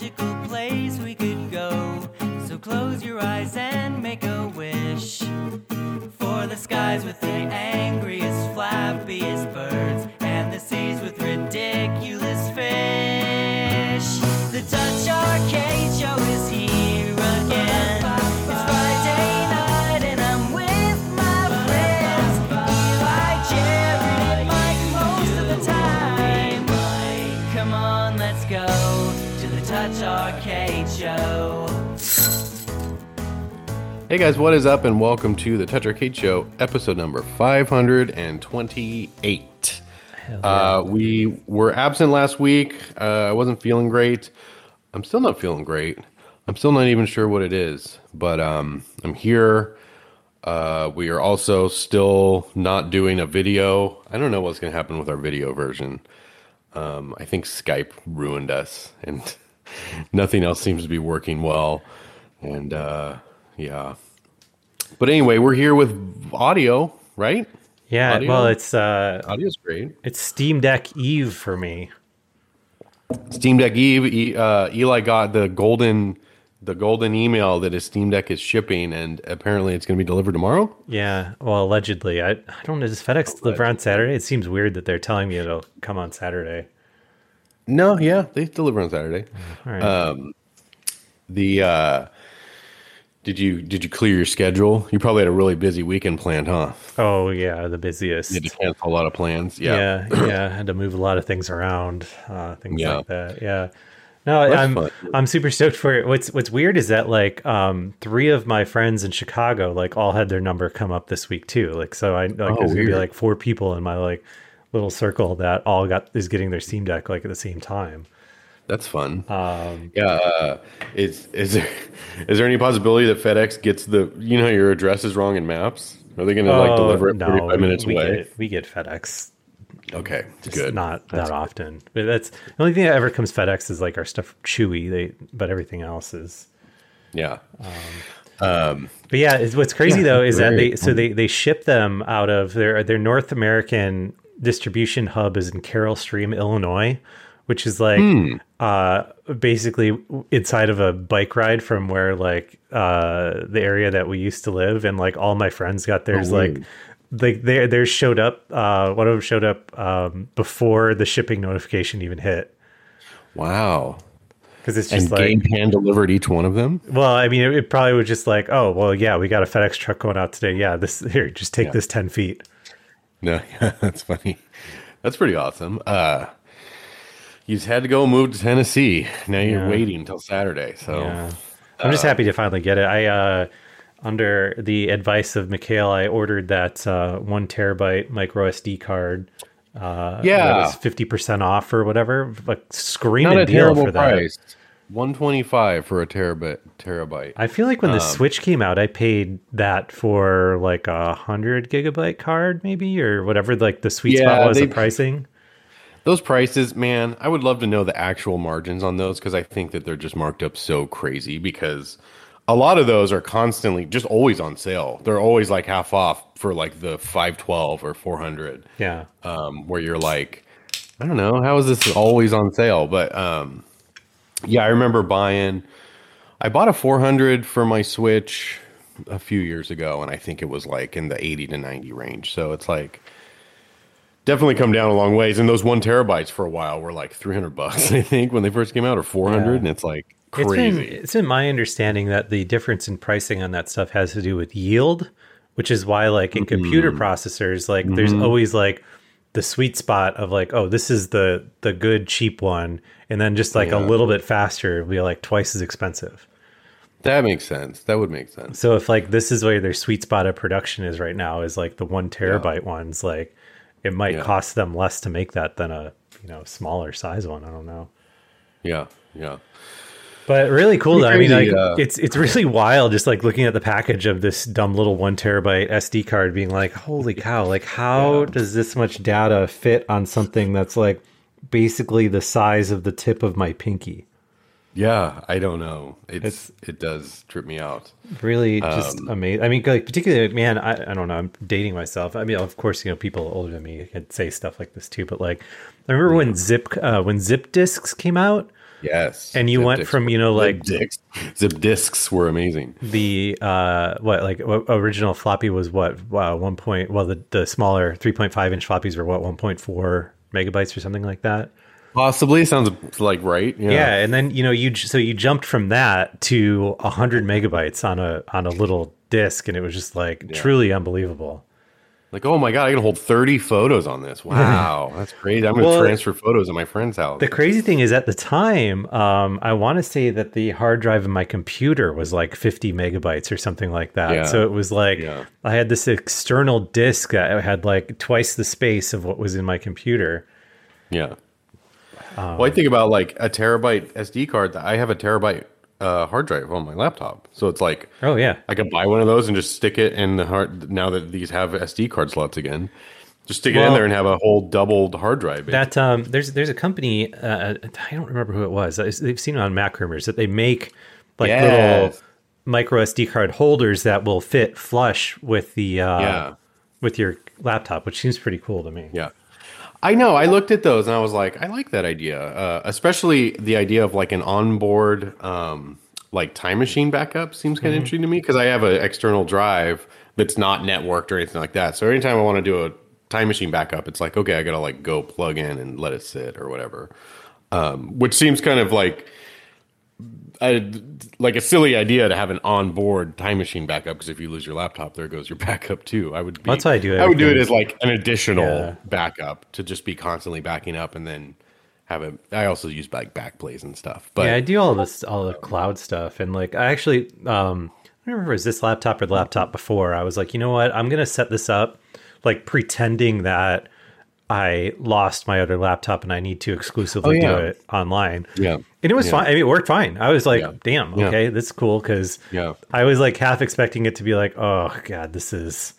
magical place we could go. So close your eyes and make a wish for the skies with the angriest, flappiest birds and the seas with ridiculous fish. The Dutch Arcade Show is here again. It's Friday night and I'm with my friends Eli, Jared, and Mike most of the time. Come on, let's go to the Dutch Arcade Show. Hey guys, what is up, and welcome to the Dutch Arcade Show, episode number 528. Yeah. We were absent last week. I wasn't feeling great. I'm still not feeling great. I'm still not even sure what it is, but I'm here. We are also still not doing a video. I don't know what's going to happen with our video version. I think Skype ruined us, and nothing else seems to be working well. And yeah, but anyway, we're here with audio, right? Yeah, audio. Well, it's audio's great. It's Steam Deck Eve for me. Steam Deck Eve. Eli got the golden email that his Steam Deck is shipping, and apparently it's going to be delivered tomorrow. Yeah, well, allegedly. I don't know. Does FedEx deliver on Saturday? It seems weird that they're telling me it'll come on Saturday. No, yeah, they deliver on Saturday. All right. Did you clear your schedule? You probably had a really busy weekend planned, huh? Oh, yeah, the busiest. You had to cancel a lot of plans. Yeah, yeah, had to move a lot of things around, like that. Yeah, no, that's fun. I'm super stoked for it. What's weird is that three of my friends in Chicago all had their number come up this week too. There's gonna be four people in my little circle that all is getting their Steam Deck at the same time. That's fun. Is there any possibility that FedEx gets your address is wrong in maps? Are they going to deliver it 45 minutes away? We get FedEx. Okay, just good. That's often. But that's the only thing that ever comes FedEx is our stuff chewy. But everything else is. Yeah. But yeah, what's crazy though is that they ship them out of their North American distribution hub is in Carroll Stream, Illinois, which is basically inside of a bike ride from where the area that we used to live, and all my friends got theirs they showed up. One of them showed up before the shipping notification even hit. Wow. Because it's just Game hand delivered each one of them. Well, I mean, it probably was just we got a FedEx truck going out today. Yeah, just take this 10 feet. No, yeah, that's funny. That's pretty awesome. You just had to go move to Tennessee. Now you're waiting until Saturday. So yeah. I'm just happy to finally get it. I, under the advice of Mikhail, I ordered that 1 terabyte micro SD card. That was 50% off or whatever. Screaming not a deal for that. Price. $125 for a terabyte. I feel like when the Switch came out, I paid that for 100 gigabyte card, maybe, or whatever. The sweet spot was the pricing. Those prices, man, I would love to know the actual margins on those, because I think that they're just marked up so crazy, because a lot of those are constantly just always on sale. They're always half off for the 512 or 400. Yeah. Where you're I don't know, how is this always on sale? But I remember I bought a 400 for my Switch a few years ago, and I think it was in the 80 to 90 range. So it's definitely come down a long ways, and those 1 terabytes for a while were $300, I think, when they first came out, or 400, and it's crazy. It's in my understanding that the difference in pricing on that stuff has to do with yield, which is why in computer processors, there's always the sweet spot of this is the good cheap one, and then just a little bit faster will be twice as expensive. That makes sense. That would make sense. So if this is where their sweet spot of production is right now, is the 1 terabyte ones, it might cost them less to make that than a smaller size one. I don't know. Yeah, yeah. But really cool though. Crazy, I mean, it's really wild just looking at the package of this dumb little 1 terabyte SD card, being holy cow! How does this much data fit on something that's basically the size of the tip of my pinky? Yeah, I don't know. It does trip me out. Really, just amazing. I mean, particularly, man. I don't know. I'm dating myself. I mean, of course, people older than me could say stuff like this too. But I remember when zip discs came out, Yes. And you went from, you know, like zip discs were amazing. The original floppy was what? Wow, the smaller 3.5 inch floppies were what, 1.4 megabytes or something like that? Possibly, sounds like right. Yeah. Yeah, and then, you know, you jumped from that to 100 megabytes on a little disc, and it was just like truly unbelievable. Like, oh my God, I can hold 30 photos on this. Wow, that's crazy. I'm going to transfer photos at my friend's house. The crazy thing is, at the time, I want to say that the hard drive in my computer was like 50 megabytes or something like that. Yeah. So it was like, I had this external disk that had like twice the space of what was in my computer. Yeah. Well, I think about like a terabyte SD card. I have a terabyte hard drive on my laptop, so it's like, oh yeah, I could buy one of those and just stick it in the hard. Now that these have SD card slots again, just stick it in there and have a whole doubled hard drive. Basically. That there's a company, I don't remember who it was. They've seen it on Mac Rumors that they make like little micro SD card holders that will fit flush with the with your laptop, which seems pretty cool to me. Yeah. I know. I looked at those and I was like, I like that idea, especially the idea of like an onboard like time machine backup seems kind of interesting to me, because I have an external drive that's not networked or anything like that. So anytime I want to do a time machine backup, it's like, okay, I got to like go plug in and let it sit or whatever, which seems kind of like a silly idea to have an onboard time machine backup, because if you lose your laptop, there goes your backup too. That's how I do it. I would do it as like an additional backup to just be constantly backing up, and then have it. I also use like Backblaze and stuff. But yeah, I do all the cloud stuff, and like I actually I remember, it was this laptop or the laptop before. I was like, you know what, I'm gonna set this up like pretending that I lost my other laptop and I need to exclusively do it online. Yeah. And it was fine. I mean, it worked fine. I was like, damn, okay, this is cool. Cause I was like half expecting it to be like, oh God, this is,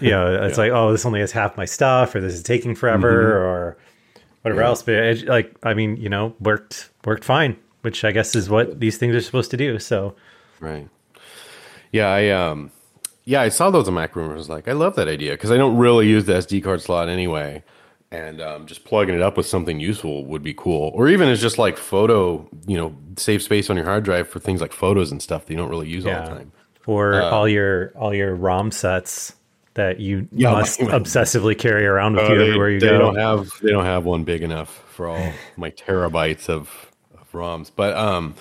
you know, it's like, oh, this only has half my stuff, or this is taking forever or whatever else. But it, like, I mean, you know, worked fine, which I guess is what these things are supposed to do. So. Right. Yeah. I saw those on Mac Rumors. Like, I love that idea, because I don't really use the SD card slot anyway, and just plugging it up with something useful would be cool. Or even as just like photo, you know, save space on your hard drive for things like photos and stuff that you don't really use all the time. Or all your ROM sets that you must obsessively carry around with you everywhere you go. They don't have one big enough for all my terabytes of ROMs. But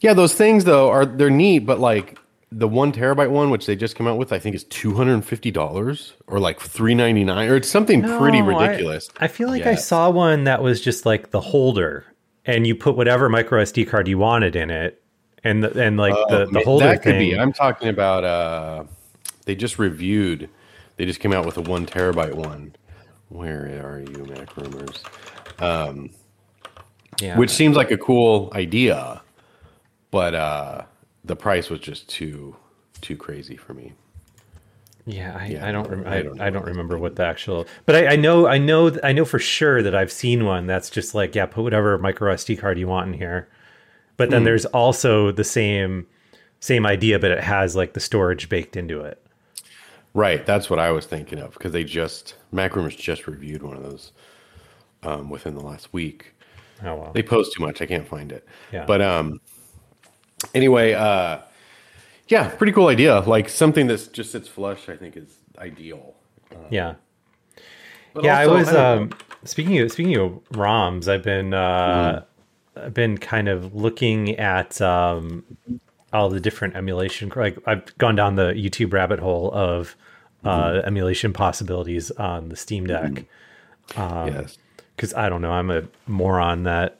those things though they're neat, but like. The 1 terabyte one, which they just came out with, I think is $250 or like $399, or it's something pretty ridiculous. I feel like I saw one that was just like the holder, and you put whatever micro SD card you wanted in it, and like the holder that could thing. Be. I'm talking about they just came out with a 1 terabyte one. Where are you, Mac Rumors? Which seems like a cool idea, but. The price was just too crazy for me. Yeah, I don't remember what the actual. But I know for sure that I've seen one that's just like, yeah, put whatever micro SD card you want in here. But then there's also the same idea, but it has like the storage baked into it. Right, that's what I was thinking of, because Mac Rumors just reviewed one of those within the last week. Oh wow, they post too much. I can't find it. Yeah, but anyway, pretty cool idea. Like something that just sits flush, I think, is ideal. Also, I was speaking of ROMs. I've been kind of looking at all the different emulation. Like I've gone down the YouTube rabbit hole of emulation possibilities on the Steam Deck. Yes, because I don't know, I'm a moron that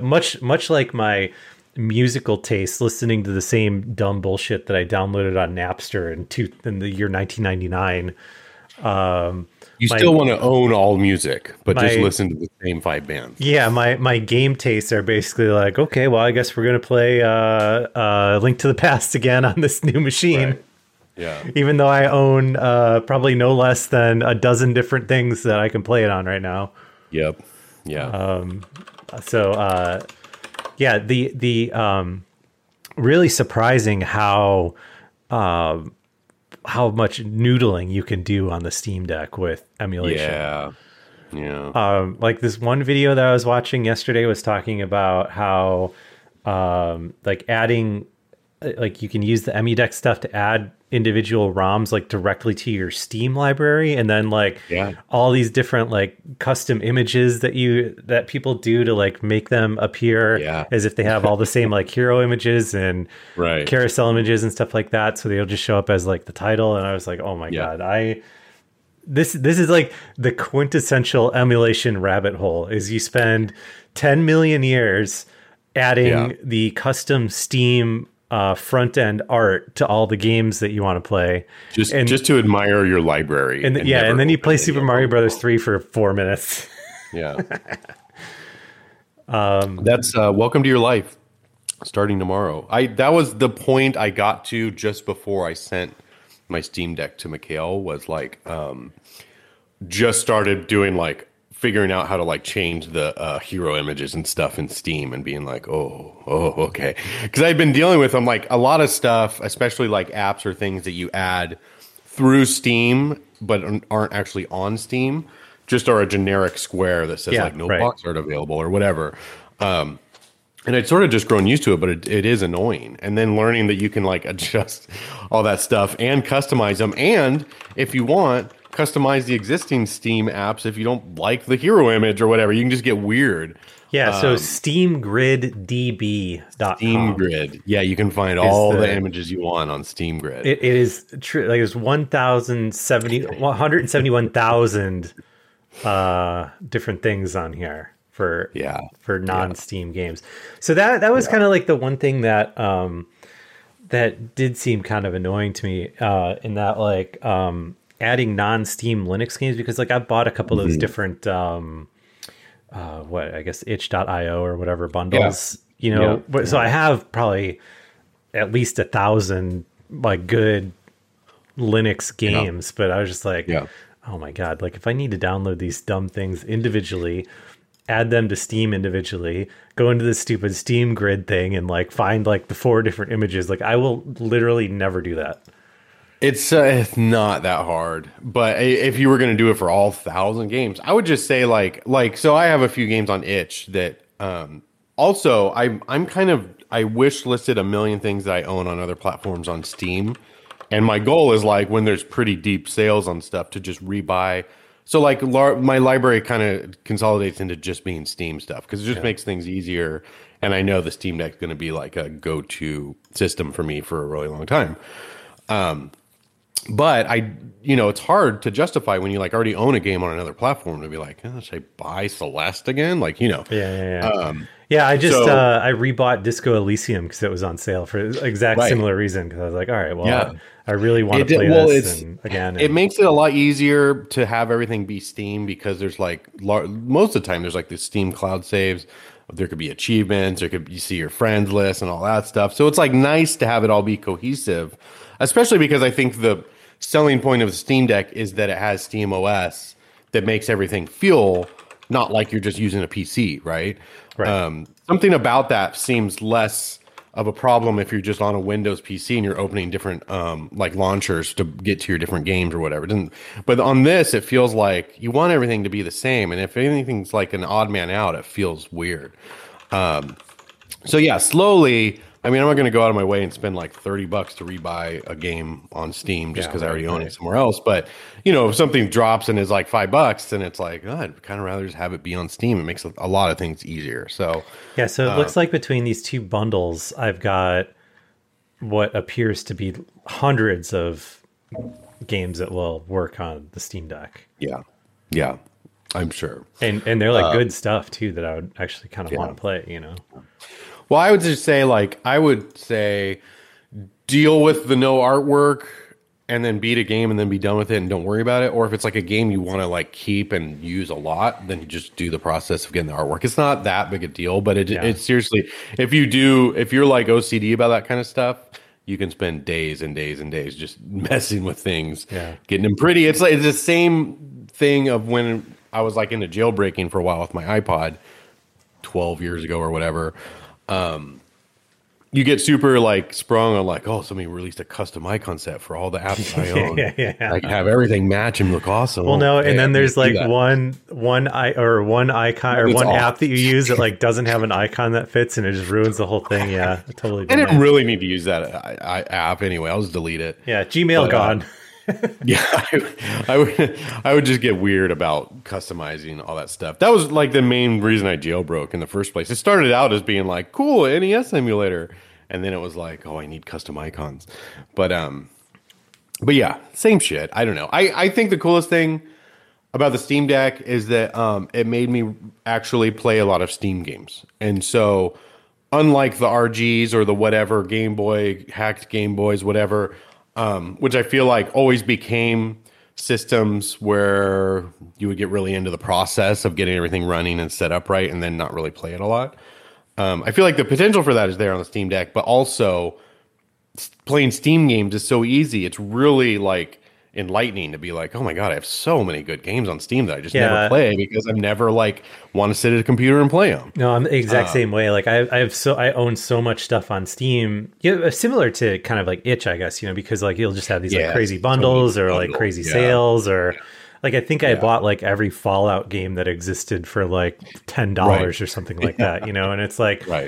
much like my musical taste, listening to the same dumb bullshit that I downloaded on Napster in the year 1999. You still want to own all music, but just listen to the same five bands. Yeah, my game tastes are basically like, okay, well, I guess we're gonna play Link to the Past again on this new machine. Right. Yeah. Even though I own probably no less than a dozen different things that I can play it on right now. Yep. Yeah. Yeah, the really surprising how much noodling you can do on the Steam Deck with emulation. Yeah, Yeah. Like this one video that I was watching yesterday was talking about how like adding, like you can use the ME Deck stuff to add individual ROMs like directly to your Steam library, and then like all these different like custom images that you that people do to like make them appear as if they have all the same like hero images and carousel images and stuff like that, so they'll just show up as like the title. And I was like, oh my god, this is like the quintessential emulation rabbit hole, is you spend 10 million years adding the custom Steam front end art to all the games that you want to play, just to admire your library. And and then you play Super Mario Brothers 3 for 4 minutes. Yeah. That's Welcome to Your Life, starting tomorrow. That was the point I got to just before I sent my Steam Deck to Mikhail, was like, just started doing like figuring out how to like change the hero images and stuff in Steam, and being like, oh, okay. Because I've been dealing with, I'm like, a lot of stuff, especially like apps or things that you add through Steam but aren't actually on Steam, just are a generic square that says like no box art available or whatever. And I'd sort of just grown used to it, but it is annoying. And then learning that you can like adjust all that stuff and customize them. And if you want, customize the existing Steam apps if you don't like the hero image or whatever. You can just get weird. Yeah, so steamgriddb.com. Steam Grid. Yeah, you can find all the images you want on Steam Grid. It is true. Like, there's 171,000 different things on here for non-Steam games. So that was kind of like the one thing that that did seem kind of annoying to me, in that like adding non-Steam Linux games, because like I bought a couple of those different itch.io or whatever bundles, you know. So I have probably at least 1,000 like good Linux games, but I was just like, oh my god, like if I need to download these dumb things individually, add them to Steam individually, go into this stupid Steam Grid thing and like find like the 4 different images, like I will literally never do that. It's not that hard, but if you were going to do it for all 1,000 games, I would just say like so I have a few games on itch that also I'm kind of, I wish listed 1,000,000 things that I own on other platforms on Steam, and my goal is like when there's pretty deep sales on stuff to just rebuy. So like my library kind of consolidates into just being Steam stuff, because it just makes things easier, and I know the Steam Deck is going to be like a go-to system for me for a really long time. But it's hard to justify when you like already own a game on another platform to be like, oh, should I buy Celeste again? Like, you know. I just I rebought Disco Elysium because it was on sale for the exact similar reason, because I was like, all right, well, I really want to play this again. It makes it a lot easier to have everything be Steam, because there's like most of the time there's like the Steam cloud saves. There could be achievements, or you see your friends list and all that stuff. So it's like nice to have it all be cohesive, especially because I think the selling point of the Steam Deck is that it has SteamOS that makes everything feel not like you're just using a PC, right? Right. Something about that seems less of a problem if you're just on a Windows PC and you're opening different like launchers to get to your different games or whatever. But on this, it feels like you want everything to be the same, and if anything's like an odd man out, it feels weird. So yeah, slowly. I mean, I'm not going to go out of my way and spend like $30 to rebuy a game on Steam just because I already own it somewhere else. But, you know, if something drops and is like $5, then it's like, oh, I'd kind of rather just have it be on Steam. It makes a lot of things easier. So, yeah. So it looks like between these two bundles, I've got what appears to be hundreds of games that will work on the Steam Deck. Yeah. Yeah. I'm sure. And they're like good stuff too that I would actually kind of want to play, you know? Well, I would just say, like, I would say deal with the no artwork and then beat a game and then be done with it and don't worry about it. Or if it's like a game you want to like keep and use a lot, then you just do the process of getting the artwork. It's not that big a deal, but it's seriously, if you're like OCD about that kind of stuff, you can spend days and days and days just messing with things, getting them pretty. It's like, it's the same thing of when I was like into jailbreaking for a while with my iPod 12 years ago or whatever. you get super like sprung on like, oh, somebody released a custom icon set for all the apps I own. Like have everything match and look awesome. Well, no, and then there's like one icon or one app that you use that like doesn't have an icon that fits, and it just ruins the whole thing. Yeah, I totally. I didn't really need to use that app anyway. I'll just delete it. Yeah, Gmail gone. Yeah, I would just get weird about customizing all that stuff. That was like the main reason I jailbroke in the first place. It started out as being like, cool, NES emulator. And then it was like, oh, I need custom icons. But yeah, same shit. I don't know. I think the coolest thing about the Steam Deck is that it made me actually play a lot of Steam games. And so unlike the RGs or the whatever, Game Boy, hacked Game Boys, whatever, which I feel like always became systems where you would get really into the process of getting everything running and set up right and then not really play it a lot. I feel like the potential for that is there on the Steam Deck, but also playing Steam games is so easy. It's really like enlightening to be like, oh my God, I have so many good games on Steam that I just never play because I've never like want to sit at a computer and play them. No, I'm the exact same way. Like I own so much stuff on Steam, similar to kind of like itch, I guess, because like you'll just have these like crazy bundles or like crazy sales or like, I think I bought like every Fallout game that existed for like $10 or something like that, and it's like, as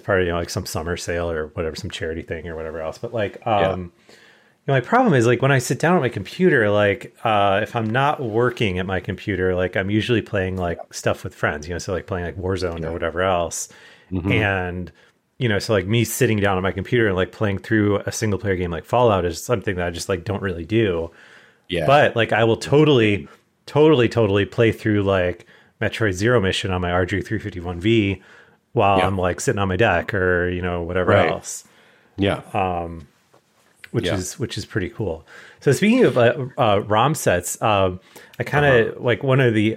part of, like some summer sale or whatever, some charity thing or whatever else. But like, my problem is like when I sit down at my computer, like if I'm not working at my computer, like I'm usually playing like stuff with friends, so like playing like Warzone or whatever else. Mm-hmm. And, so like me sitting down at my computer and like playing through a single player game like Fallout is something that I just like don't really do. Yeah. But like I will totally play through like Metroid Zero Mission on my RG351V while I'm like sitting on my deck or, whatever else. Yeah. Which is pretty cool. So speaking of ROM sets, I kind of like one of the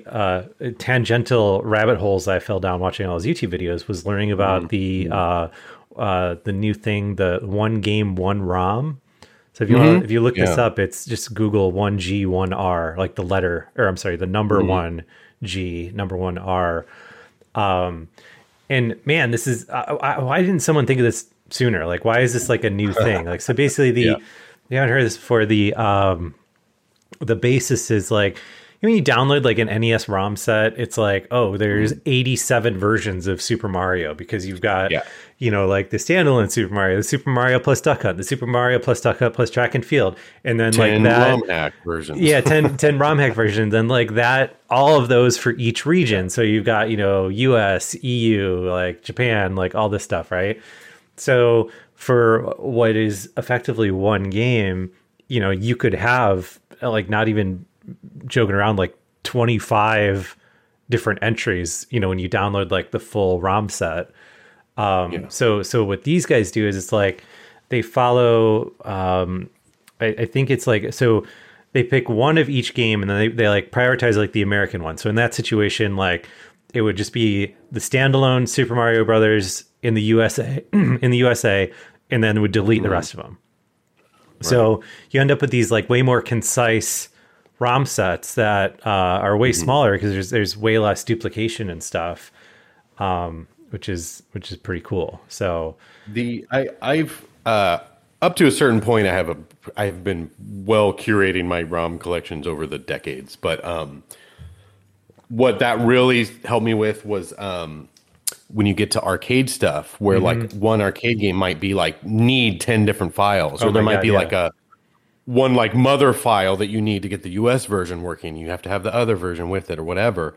tangential rabbit holes I fell down watching all those YouTube videos was learning about the new thing, the one game, one ROM. So if you if you look this up, it's just Google 1G, 1R, like the letter, or I'm sorry, the number 1G, number 1R. And man, this is, why didn't someone think of this sooner? Like, why is this like a new thing? Like, so basically you haven't heard this before. The basis is like, you download like an NES ROM set, it's like, oh, there's 87 versions of Super Mario because you've got, like the standalone Super Mario, the Super Mario plus Duck Hunt, the Super Mario plus Duck Hunt plus Track and Field. And then 10 like that ROM hack versions. 10 ROM hack versions. Then like that, all of those for each region. So you've got, US, EU, like Japan, like all this stuff, right? So for what is effectively one game, you could have like not even joking around like 25 different entries, when you download like the full ROM set. So what these guys do is it's like they follow, I think it's like, so they pick one of each game and then they like prioritize like the American one. So in that situation, like it would just be the standalone Super Mario Brothers in the USA, and then would delete the rest of them. Right. So you end up with these like way more concise ROM sets that are way smaller because there's way less duplication and stuff, which is pretty cool. So I've up to a certain point I've been well curating my ROM collections over the decades, but what that really helped me with was when you get to arcade stuff where like one arcade game might be like need 10 different files, or there might be like one like mother file that you need to get the US version working. You have to have the other version with it or whatever.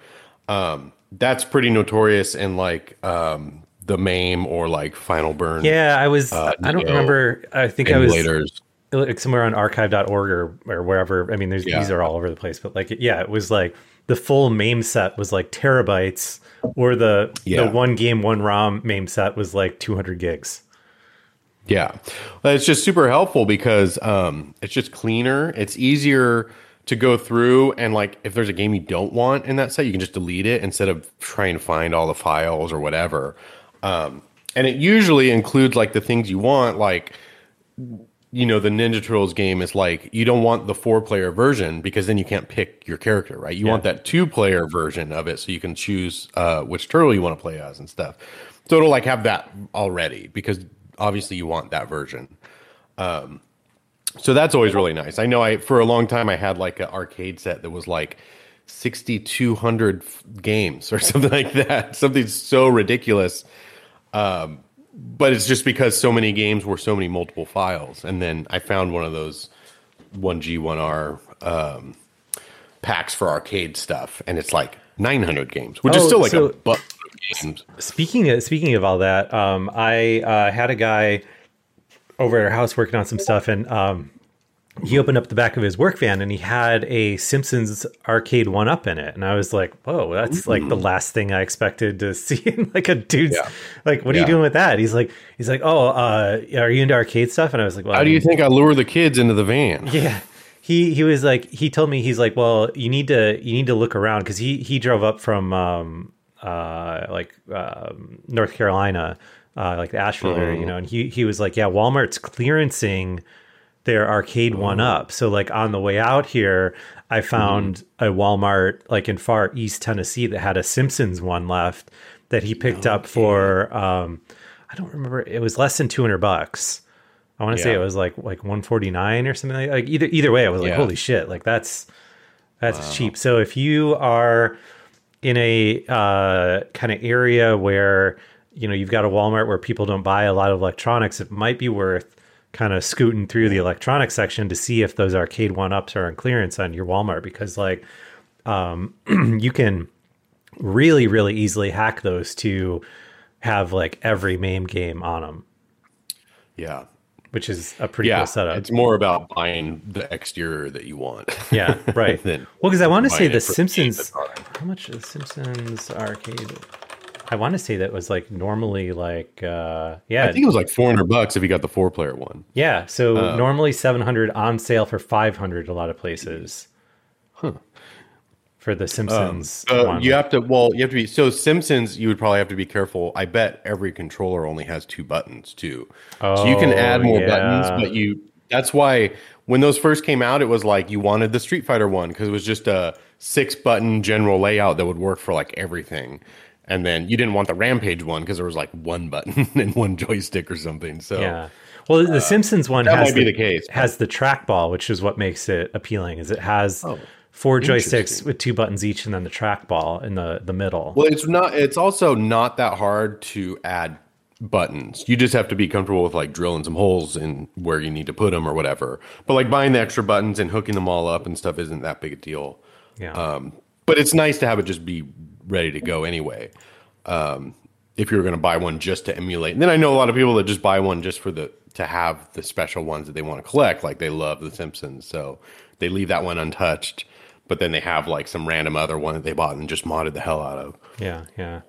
That's pretty notorious in like the MAME or like Final Burn. Yeah, I don't remember. I think I was like somewhere on archive.org or wherever. I mean, these are all over the place, but like, it was like the full MAME set was like terabytes, or the one game, one ROM MAME set was like 200 gigs. Yeah. It's just super helpful because it's just cleaner. It's easier to go through, and like if there's a game you don't want in that set, you can just delete it instead of trying to find all the files or whatever. And it usually includes like the things you want, like you know, the Ninja Turtles game is like, you don't want the 4-player version because then you can't pick your character, right? You want that 2-player version of it so you can choose which turtle you want to play as and stuff. So it'll like have that already because obviously you want that version. So that's always really nice. I know for a long time I had like an arcade set that was like 6,200 games or something like that. Something so ridiculous. But it's just because so many games were so many multiple files. And then I found one of those 1G, 1R packs for arcade stuff. And it's like 900 games, which is still like a butt of games. Speaking of all that, I had a guy over at our house working on some stuff. And he opened up the back of his work van and he had a Simpsons arcade 1-up in it. And I was like, whoa, that's like the last thing I expected to see in like a dude's like, what are you doing with that? He's like, oh, are you into arcade stuff? And I was like, well, how do you think I lure the kids into the van? Yeah. He was like, he told me, he's like, well, you need to look around. Cause he drove up from, North Carolina, like the Asheville area, you know? And he was like, yeah, Walmart's clearancing their arcade 1-up. So like on the way out here, I found a Walmart like in far east Tennessee that had a Simpsons one left that he picked up for, I don't remember. It was less than $200. I want to say it was like $149 or something like that. Like either way, I was like, holy shit. Like that's cheap. So if you are in a, kind of area where, you know, you've got a Walmart where people don't buy a lot of electronics, it might be worth kind of scooting through the electronics section to see if those arcade 1-ups are on clearance on your Walmart, because like you can really, really easily hack those to have like every MAME game on them. Yeah. Which is a pretty cool setup. It's more about buying the exterior that you want. Yeah, right. Well, because I want to say the Simpsons, how much is the Simpsons arcade? I want to say that was like normally like, I think it was like $400 if you got the 4-player one. Yeah. So normally $700 on sale for $500 a lot of places. Huh. For the Simpsons. One. You have to be, so Simpsons, you would probably have to be careful. I bet every controller only has 2 buttons too. Oh, so you can add more buttons, but that's why when those first came out, it was like you wanted the Street Fighter one because it was just a 6-button general layout that would work for like everything. And then you didn't want the Rampage one because there was like 1 button and 1 joystick or something. So yeah, well, the Simpsons one has the trackball, which is what makes it appealing. Is it has 4 joysticks with 2 buttons each, and then the trackball in the middle. Well, it's also not that hard to add buttons. You just have to be comfortable with like drilling some holes in where you need to put them or whatever. But like buying the extra buttons and hooking them all up and stuff isn't that big a deal. Yeah. But it's nice to have it just be ready to go anyway. If you're going to buy one just to emulate, and then I know a lot of people that just buy one just to have the special ones that they want to collect. Like they love the Simpsons, so they leave that one untouched, but then they have like some random other one that they bought and just modded the hell out of. Yeah.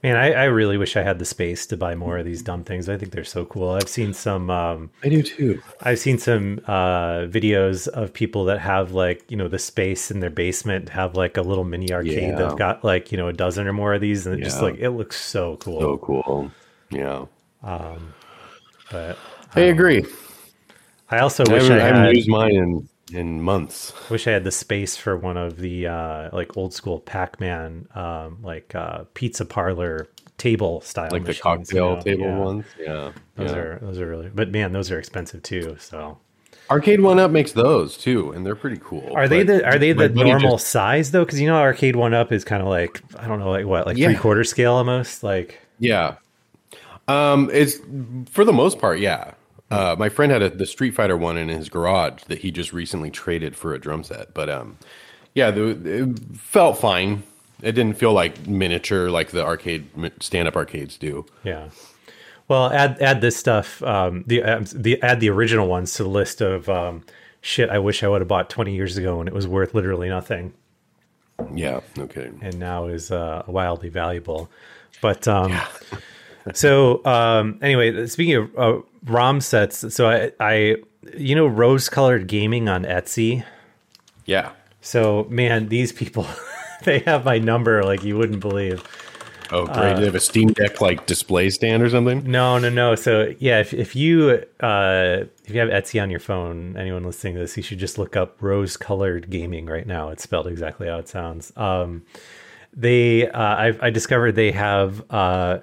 Man, I really wish I had the space to buy more of these dumb things. I think they're so cool. I've seen some... I do too. I've seen some videos of people that have like, you know, the space in their basement to have like a little mini arcade. They've got like, you know, a dozen or more of these. And just like, it looks so cool. So cool. Yeah. But I agree. I also wish I haven't used mine in months. Wish I had the space for one of the like old school Pac-Man pizza parlor table style, like machines, the cocktail table ones. Those are really, but man, those are expensive too. So Arcade 1-Up makes those too, and they're pretty cool. Are they the normal size though? Because you know Arcade 1-Up is kind of like, I don't know, like what, like 3/4 scale almost, like it's for the most part. My friend had the Street Fighter one in his garage that he just recently traded for a drum set. But it felt fine. It didn't feel like miniature like the arcade stand-up arcades do. Yeah. Well, add this stuff. Add the original ones to the list of shit I wish I would have bought 20 years ago when it was worth literally nothing. Yeah. Okay. And now is wildly valuable. But so anyway, speaking of ROM sets, so I you know, rose-colored gaming on Etsy. Yeah. So man, these people, they have my number like you wouldn't believe. Oh, great. Do they have a Steam Deck like display stand or something? No. So yeah, if you have Etsy on your phone, anyone listening to this, you should just look up Rose Colored Gaming right now. It's spelled exactly how it sounds. I discovered they have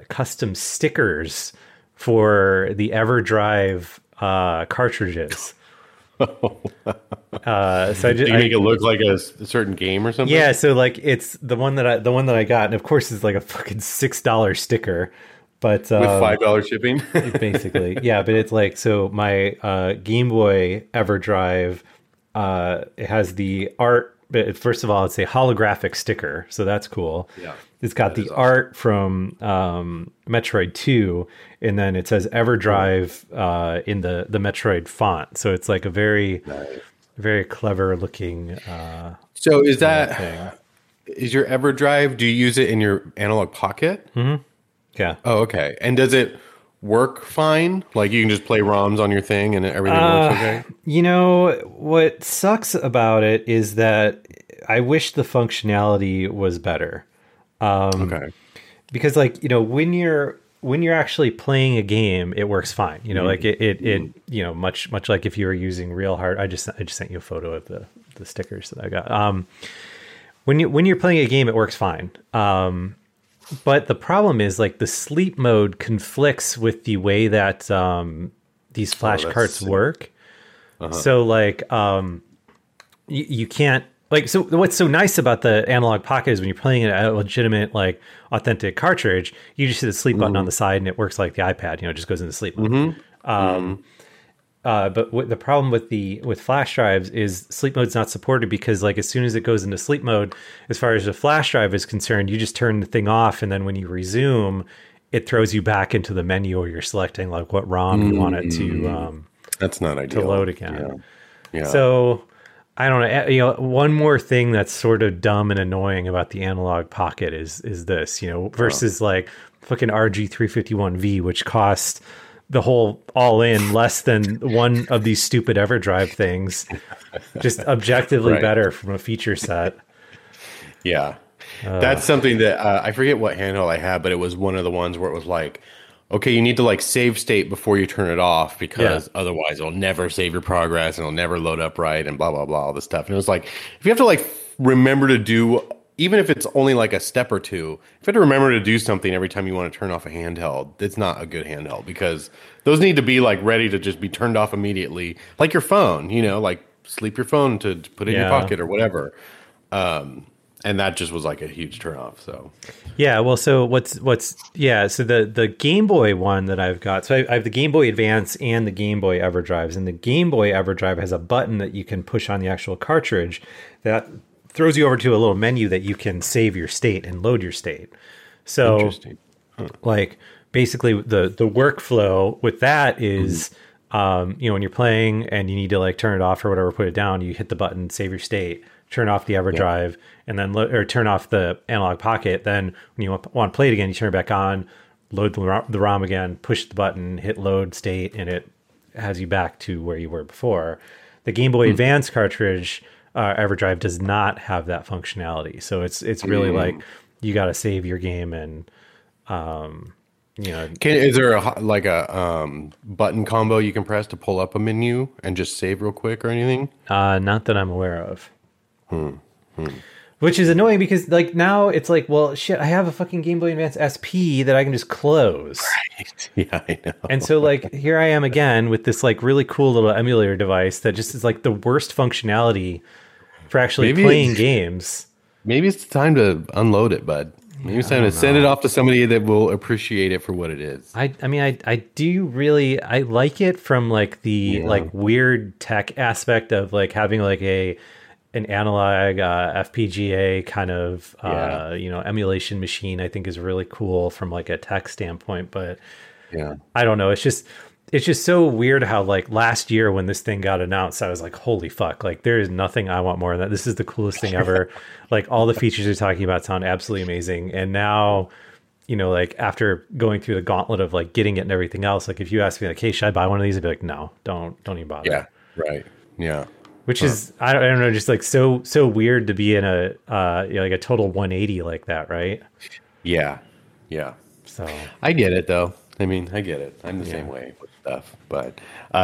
custom stickers for the EverDrive cartridges. So you make it look like a certain game or something. Yeah, so like it's the one that I got, and of course it's like a fucking $6 sticker, but with $5 shipping, basically. Yeah, but it's like, so my Game Boy EverDrive, it has the art. But first of all, it's a holographic sticker, so that's cool. Yeah, it's got the art awesome. From Metroid 2, and then it says EverDrive in the Metroid font. So it's like a very nice. Very clever looking so is that thing. Is your EverDrive, do you use it in your Analog Pocket? Mm-hmm. Yeah. Oh, okay. And does it work fine? Like you can just play ROMs on your thing and everything works okay? You know, what sucks about it is that I wish the functionality was better. Okay. Because like, you know, when you're actually playing a game, it works fine. You know, like it you know, much like if you were using real hard. I just sent you a photo of the stickers that I got. When you're playing a game, it works fine. But the problem is like the sleep mode conflicts with the way that these flash carts work. Uh-huh. So like you can't. Like, so what's so nice about the Analog Pocket is when you're playing a legitimate, like, authentic cartridge, you just hit the sleep button on the side and it works like the iPad, you know, it just goes into sleep mode. Mm-hmm. But the problem with flash drives is sleep mode's not supported because, like, as soon as it goes into sleep mode, as far as the flash drive is concerned, you just turn the thing off, and then when you resume, it throws you back into the menu, or you're selecting, like, what ROM you want it to that's not ideal. To load again. Yeah. So... I don't know. You know, one more thing that's sort of dumb and annoying about the Analog Pocket is this, you know, versus like fucking RG351V, which costs the whole all in less than one of these stupid EverDrive things, just objectively right. better from a feature set. Yeah, that's something that I forget what handheld I had, but it was one of the ones where it was like, okay, you need to like save state before you turn it off because otherwise it'll never save your progress and it'll never load up right and blah, blah, blah, all this stuff. And it was like, if you have to like remember to do, even if it's only like a step or two, if you have to remember to do something every time you want to turn off a handheld, it's not a good handheld because those need to be like ready to just be turned off immediately. Like your phone, you know, like sleep your phone to put in your pocket or whatever. And that just was like a huge turnoff. So, yeah. Well, so what's yeah. So the Game Boy one that I've got. So I have the Game Boy Advance and the Game Boy EverDrives, and the Game Boy EverDrive has a button that you can push on the actual cartridge that throws you over to a little menu that you can save your state and load your state. So, interesting. Huh. Like basically the workflow with that is. You know, when you're playing and you need to like turn it off or whatever, put it down, you hit the button, save your state, turn off the EverDrive and then turn off the Analog Pocket. Then when you want to play it again, you turn it back on, load the ROM again, push the button, hit load state, and it has you back to where you were before. The Game Boy Advance cartridge, EverDrive does not have that functionality. So it's really like you got to save your game and, you know, is there a button combo you can press to pull up a menu and just save real quick or anything? Not that I'm aware of. Which is annoying because like now it's like, well, shit, I have a fucking Game Boy Advance SP that I can just close. Right. Yeah, I know. And so like here I am again with this like really cool little emulator device that just is like the worst functionality for actually playing games. Maybe it's time to unload it, bud. Maybe it's time to send it off to somebody that will appreciate it for what it is. I mean, I do really, I like it from like the like weird tech aspect of like having like an analog FPGA kind of, you know, emulation machine, I think is really cool from like a tech standpoint, but I don't know. It's just so weird how like last year when this thing got announced, I was like, holy fuck, like there is nothing I want more than that. This is the coolest thing ever. Like all the features you're talking about sound absolutely amazing. And now, you know, like after going through the gauntlet of like getting it and everything else, like if you ask me like, hey, should I buy one of these? I'd be like, no, don't even bother. Yeah. Right. Yeah. Which is, I don't know, just like so weird to be in a, you know, like a total 180 like that. Right. Yeah. Yeah. So I get it, though. I mean, I get it. I'm the same way with stuff. But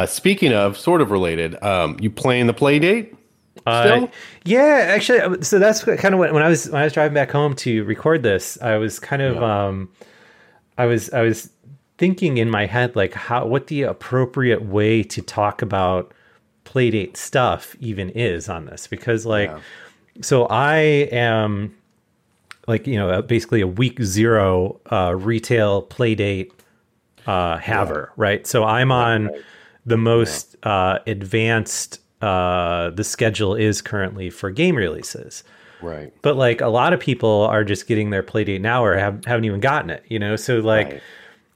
speaking of, sort of related, you playing the Playdate? Still? Yeah, actually. So that's kind of what, when I was driving back home to record this, I was kind of, I was thinking in my head, like, what the appropriate way to talk about Playdate stuff even is on this, because so I am, like, you know, basically a week zero retail Playdate haver, right? So I'm on the most advanced the schedule is currently for game releases. Right. But like a lot of people are just getting their Playdate now or haven't even gotten it, you know? So like,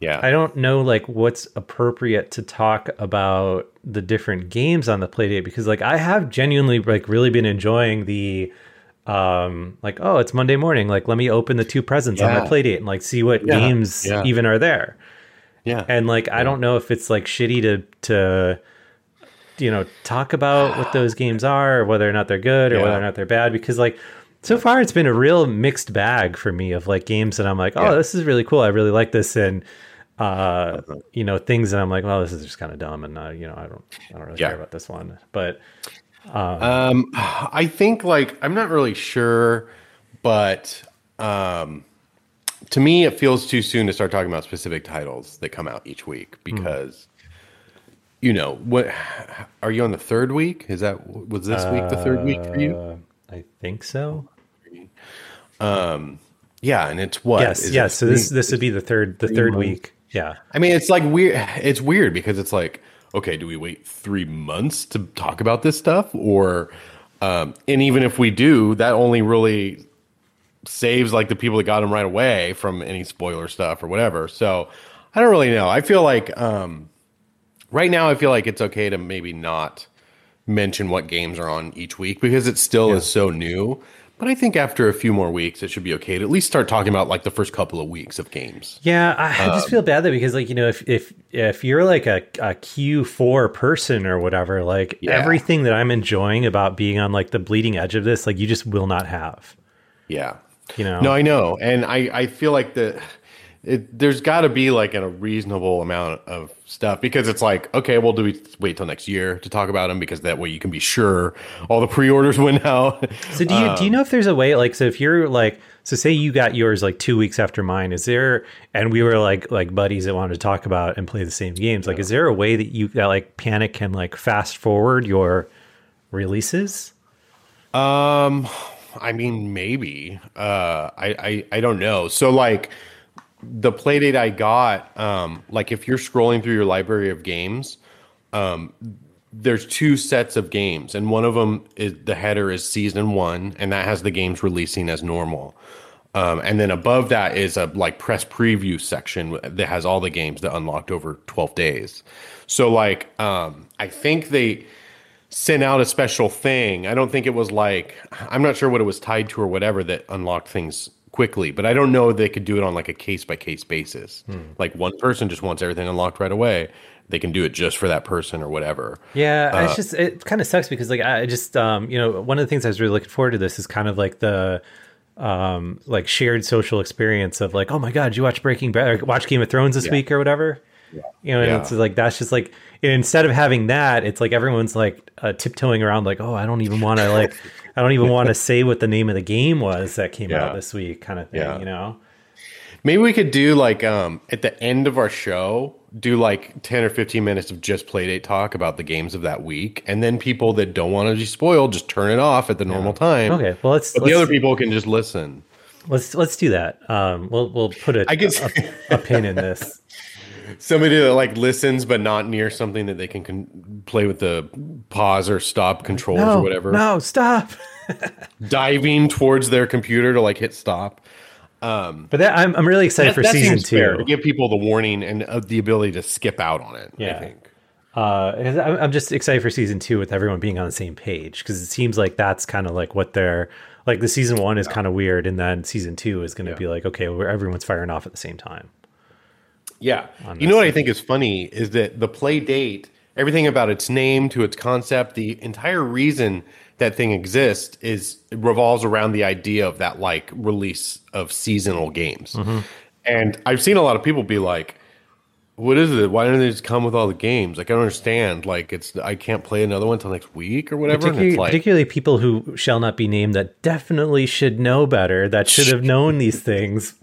I don't know like what's appropriate to talk about the different games on the Playdate, because like I have genuinely like really been enjoying the, like, oh, it's Monday morning. Like, let me open the two presents on my Playdate and like see what games even are there. Yeah. And like, I don't know if it's like shitty to, you know, talk about what those games are, or whether or not they're good or whether or not they're bad, because like so far it's been a real mixed bag for me of like games that I'm like, oh, this is really cool, I really like this, and you know, things that I'm like, well, this is just kind of dumb, and you know, I don't really care about this one. But I think like I'm not really sure, but to me it feels too soon to start talking about specific titles that come out each week, because you know, what are you on the third week? Was this week the third week for you? I think so. Yeah, and it's what? Yes, yes. So this would be the third week. Yeah. I mean, it's like weird. It's weird because it's like, okay, do we wait 3 months to talk about this stuff, or and even if we do, that only really saves like the people that got them right away from any spoiler stuff or whatever. So I don't really know. I feel like. Right now, I feel like it's okay to maybe not mention what games are on each week, because it still is so new. But I think after a few more weeks, it should be okay to at least start talking about like the first couple of weeks of games. Yeah, I just feel bad though, because like, you know, if you're like a Q4 person or whatever, like everything that I'm enjoying about being on like the bleeding edge of this, like you just will not have. Yeah, you know. No, I know, and I feel like there's got to be like a reasonable amount of stuff, because it's like, okay, well, do we wait till next year to talk about them? Because that way you can be sure all the pre-orders went out. So do you know if there's a way, like, so if you're like, so say you got yours like 2 weeks after mine, is there, and we were like buddies that wanted to talk about and play the same games. Like, is there a way that you that like Panic can like fast forward your releases? I mean, maybe, I don't know. So like, the Playdate I got, like if you're scrolling through your library of games, there's two sets of games, and one of them is the header is season one, and that has the games releasing as normal. And then above that is a like press preview section that has all the games that unlocked over 12 days. So like, I think they sent out a special thing. I don't think it was like, I'm not sure what it was tied to or whatever that unlocked things quickly, but I don't know if they could do it on like a case-by-case basis. Like one person just wants everything unlocked right away, they can do it just for that person or whatever. It's just, it kind of sucks, because like I just you know, one of the things I was really looking forward to this is kind of like the like shared social experience of like, oh my god, you watch Breaking Bad or watch Game of Thrones this week or whatever. You know, and it's like, that's just like, instead of having that, it's like everyone's like tiptoeing around like, oh, I don't even want to say what the name of the game was that came out this week, kind of thing, you know? Maybe we could do like, at the end of our show, do like 10 or 15 minutes of just Playdate talk about the games of that week. And then people that don't want to be spoiled, just turn it off at the normal time. Okay. Well, the other people can just listen. Let's do that. We'll put a pin in this. Somebody that like listens but not near something that they can play with the pause or stop controls or whatever. No, stop. Diving towards their computer to like hit stop. But that, I'm really excited for season two. Fair, to give people the warning and the ability to skip out on it. Yeah. I think. I'm just excited for season two with everyone being on the same page, because it seems like that's kind of like what they're like. The season one is kind of weird, and then season two is going to be like, okay, where everyone's firing off at the same time. Yeah. You know what I think is funny is that the Playdate, everything about its name to its concept, the entire reason that thing exists revolves around the idea of that like release of seasonal games. Mm-hmm. And I've seen a lot of people be like, what is it? Why don't they just come with all the games? Like, I don't understand. Like, it's, I can't play another one until next week or whatever. Particularly, and it's like, particularly people who shall not be named that definitely should know better, that should have known these things.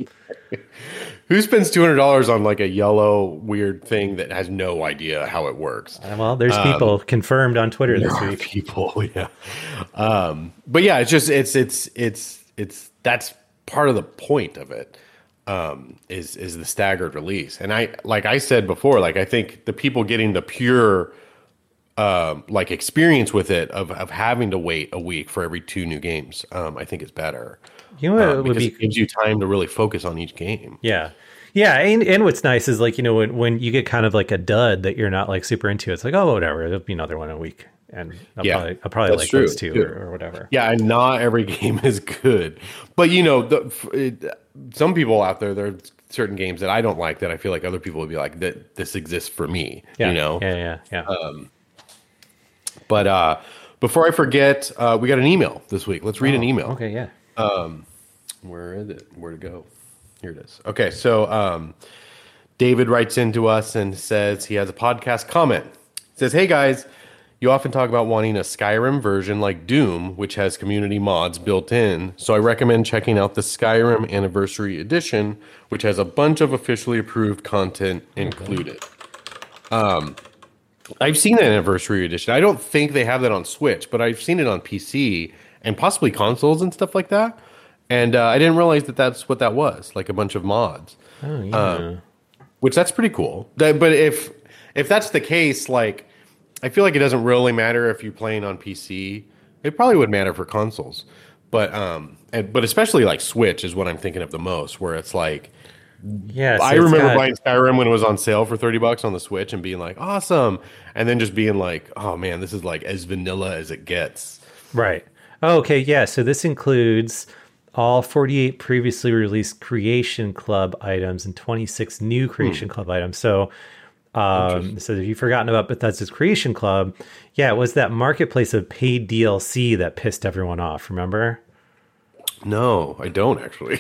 Who spends $200 on like a yellow weird thing that has no idea how it works? Well, there's people confirmed on Twitter this week. People, yeah. But yeah, it's just, it's that's part of the point of it. Is the staggered release. And I, like I said before, like, I think the people getting the pure, like experience with it of having to wait a week for every two new games, I think is better. You know, it would be, it gives you time to really focus on each game. Yeah. Yeah. And what's nice is, like, you know, when you get kind of like a dud that you're not like super into, it's like, oh, whatever, there'll be another one a week. And I'll probably like those two or whatever. Yeah. And not every game is good, but you know, some people out there, there are certain games that I don't like that I feel like other people would be like, that this exists for me, you know? Yeah. But before I forget, we got an email this week. Let's read an email. Okay, yeah. Where is it? Where'd it go? Here it is. Okay, so David writes into us and says he has a podcast comment. It says, hey guys, you often talk about wanting a Skyrim version like Doom, which has community mods built in. So I recommend checking out the Skyrim Anniversary Edition, which has a bunch of officially approved content included. I've seen that Anniversary Edition. I don't think they have that on Switch, but I've seen it on PC and possibly consoles and stuff like that. And I didn't realize that that's what that was, like a bunch of mods. Oh, yeah. Which that's pretty cool. But if that's the case, like, I feel like it doesn't really matter if you're playing on PC. It probably would matter for consoles, but especially like Switch is what I'm thinking of the most, where it's like, yeah, so I remember buying Skyrim when it was on sale for $30 on the Switch and being like, awesome, and then just being like, oh man, this is like as vanilla as it gets. Right. Oh, okay. Yeah. So this includes all 48 previously released Creation Club items and 26 new Creation Club items. So. So if you've forgotten about Bethesda's Creation Club, yeah, it was that marketplace of paid DLC that pissed everyone off. Remember? No, I don't actually.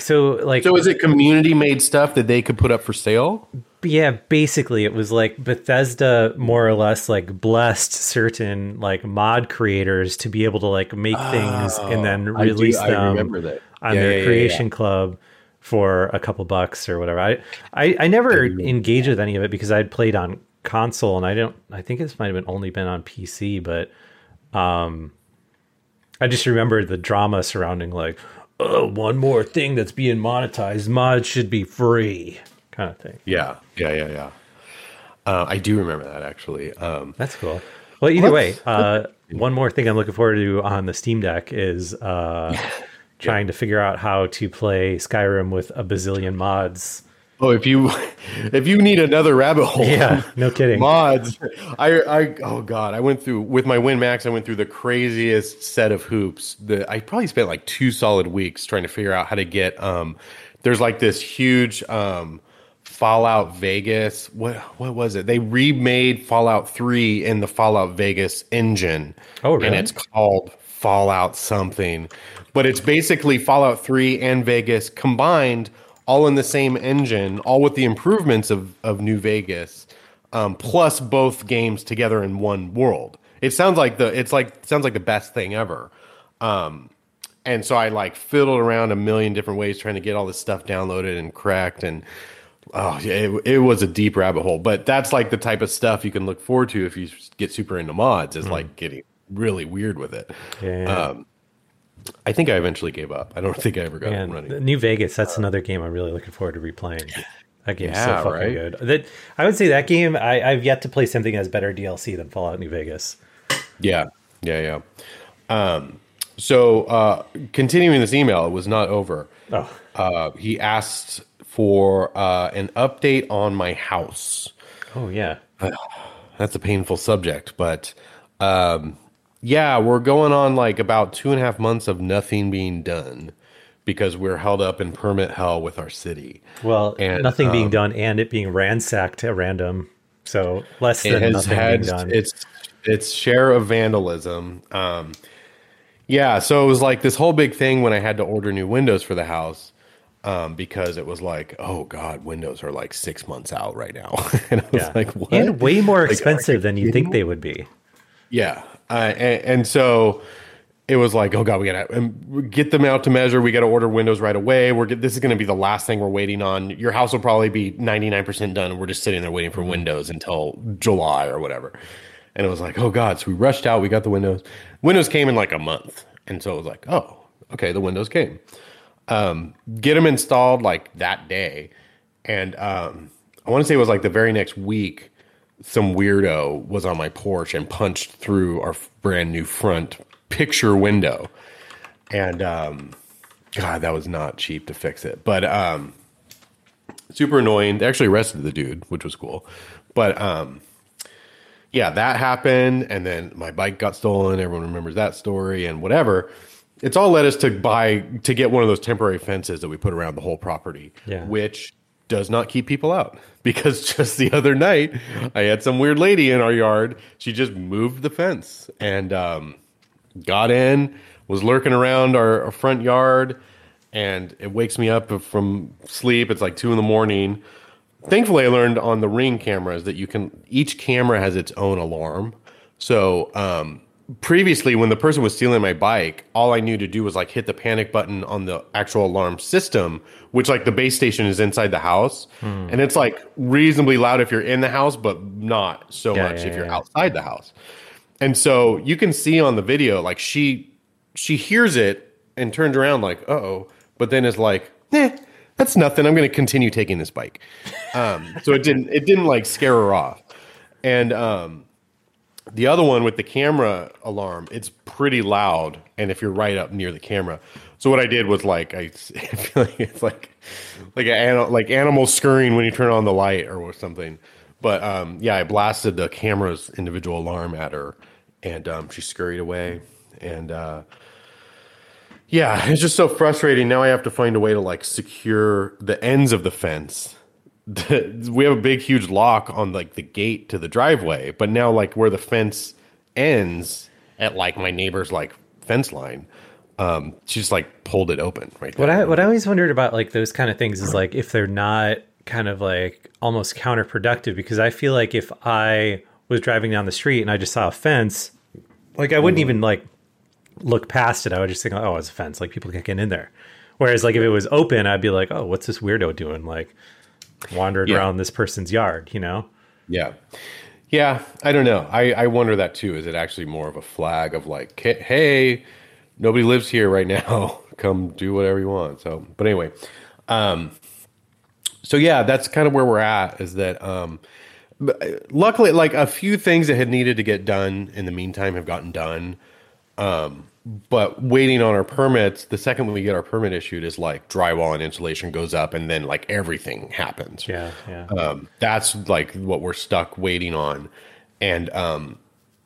So is it community made stuff that they could put up for sale? Yeah, basically it was like Bethesda more or less like blessed certain like mod creators to be able to like make things and then release them on their Creation Club. For a couple bucks or whatever. I never engaged with any of it because I'd played on console and I think this might have only been on PC, but I just remember the drama surrounding like, oh, one more thing that's being monetized. Mods should be free kind of thing. Yeah. I do remember that actually. That's cool. Well, either way, one more thing I'm looking forward to on the Steam Deck is trying to figure out how to play Skyrim with a bazillion mods. Oh, if you need another rabbit hole, yeah, no kidding. Mods, I went through with my Win Max. I went through the craziest set of hoops. I probably spent like 2 solid weeks trying to figure out how to get. There's like this huge Fallout Vegas. What was it? They remade Fallout 3 in the Fallout Vegas engine. Oh, really? And it's called Fallout something. But it's basically Fallout 3 and Vegas combined, all in the same engine, all with the improvements of New Vegas, plus both games together in one world. It sounds like the best thing ever. And so I like fiddled around a million different ways trying to get all this stuff downloaded and cracked, and it was a deep rabbit hole. But that's like the type of stuff you can look forward to if you get super into mods, is like getting really weird with it. Yeah. I think I eventually gave up. I don't think I ever got it running. New Vegas, that's another game I'm really looking forward to replaying. That game's so fucking good. I would say that game, I've yet to play something that has better DLC than Fallout New Vegas. Yeah. So continuing this email, it was not over. Oh. He asked for an update on my house. Oh, yeah. That's a painful subject, but... yeah, we're going on like about 2.5 months of nothing being done because we're held up in permit hell with our city. Well, and nothing being done and it being ransacked at random. So less than nothing being done. It's share of vandalism. So it was like this whole big thing when I had to order new windows for the house. because it was like, oh God, Windows are like 6 months out right now. And I was like, what? And way more expensive than you think they would be. Yeah. And so it was like, oh God, we got to get them out to measure. We got to order Windows right away. This is going to be the last thing we're waiting on. Your house will probably be 99% done. And we're just sitting there waiting for Windows until July or whatever. And it was like, oh God. So we rushed out. We got the Windows. Windows came in like a month. And so it was like, oh, okay, the Windows came. Get them installed like that day. And I want to say it was like the very next week, some weirdo was on my porch and punched through our brand new front picture window. And God, that was not cheap to fix it. But super annoying. They actually arrested the dude, which was cool. But yeah, that happened. And then my bike got stolen. Everyone remembers that story and whatever. It's all led us to get one of those temporary fences that we put around the whole property, which does not keep people out. Because just the other night, I had some weird lady in our yard. She just moved the fence and got in, was lurking around our front yard, and it wakes me up from sleep. It's like 2 a.m. Thankfully, I learned on the Ring cameras that each camera has its own alarm. So, previously, when the person was stealing my bike, all I knew to do was like hit the panic button on the actual alarm system, which like the base station is inside the house. And it's like reasonably loud if you're in the house, but not so much if you're outside the house. And so you can see on the video, like she hears it and turns around like, uh-oh, but then is like, that's nothing. I'm going to continue taking this bike. So it didn't like scare her off. And, the other one with the camera alarm, it's pretty loud. And if you're right up near the camera. So what I did was like, I feel like it's like animals scurrying when you turn on the light or something. But yeah, I blasted the camera's individual alarm at her and she scurried away. And yeah, it's just so frustrating. Now I have to find a way to like secure the ends of the fence. We have a big, huge lock on like the gate to the driveway, but now like where the fence ends at like my neighbor's like fence line, she just like pulled it open right there. What I always wondered about like those kind of things is like if they're not kind of like almost counterproductive, because I feel like if I was driving down the street and I just saw a fence, like I wouldn't even like look past it. I would just think, oh, it's a fence. Like people can't get in there. Whereas like if it was open, I'd be like, oh, what's this weirdo doing? Like, wandered around this person's yard, you know? Yeah. I don't know. I wonder that too. Is it actually more of a flag of like, hey, nobody lives here right now. Come do whatever you want. So, but anyway, so yeah, that's kind of where we're at is that, luckily, like a few things that had needed to get done in the meantime have gotten done. But waiting on our permits, the second we get our permit issued is like drywall and insulation goes up and then like everything happens. Yeah. That's like what we're stuck waiting on. And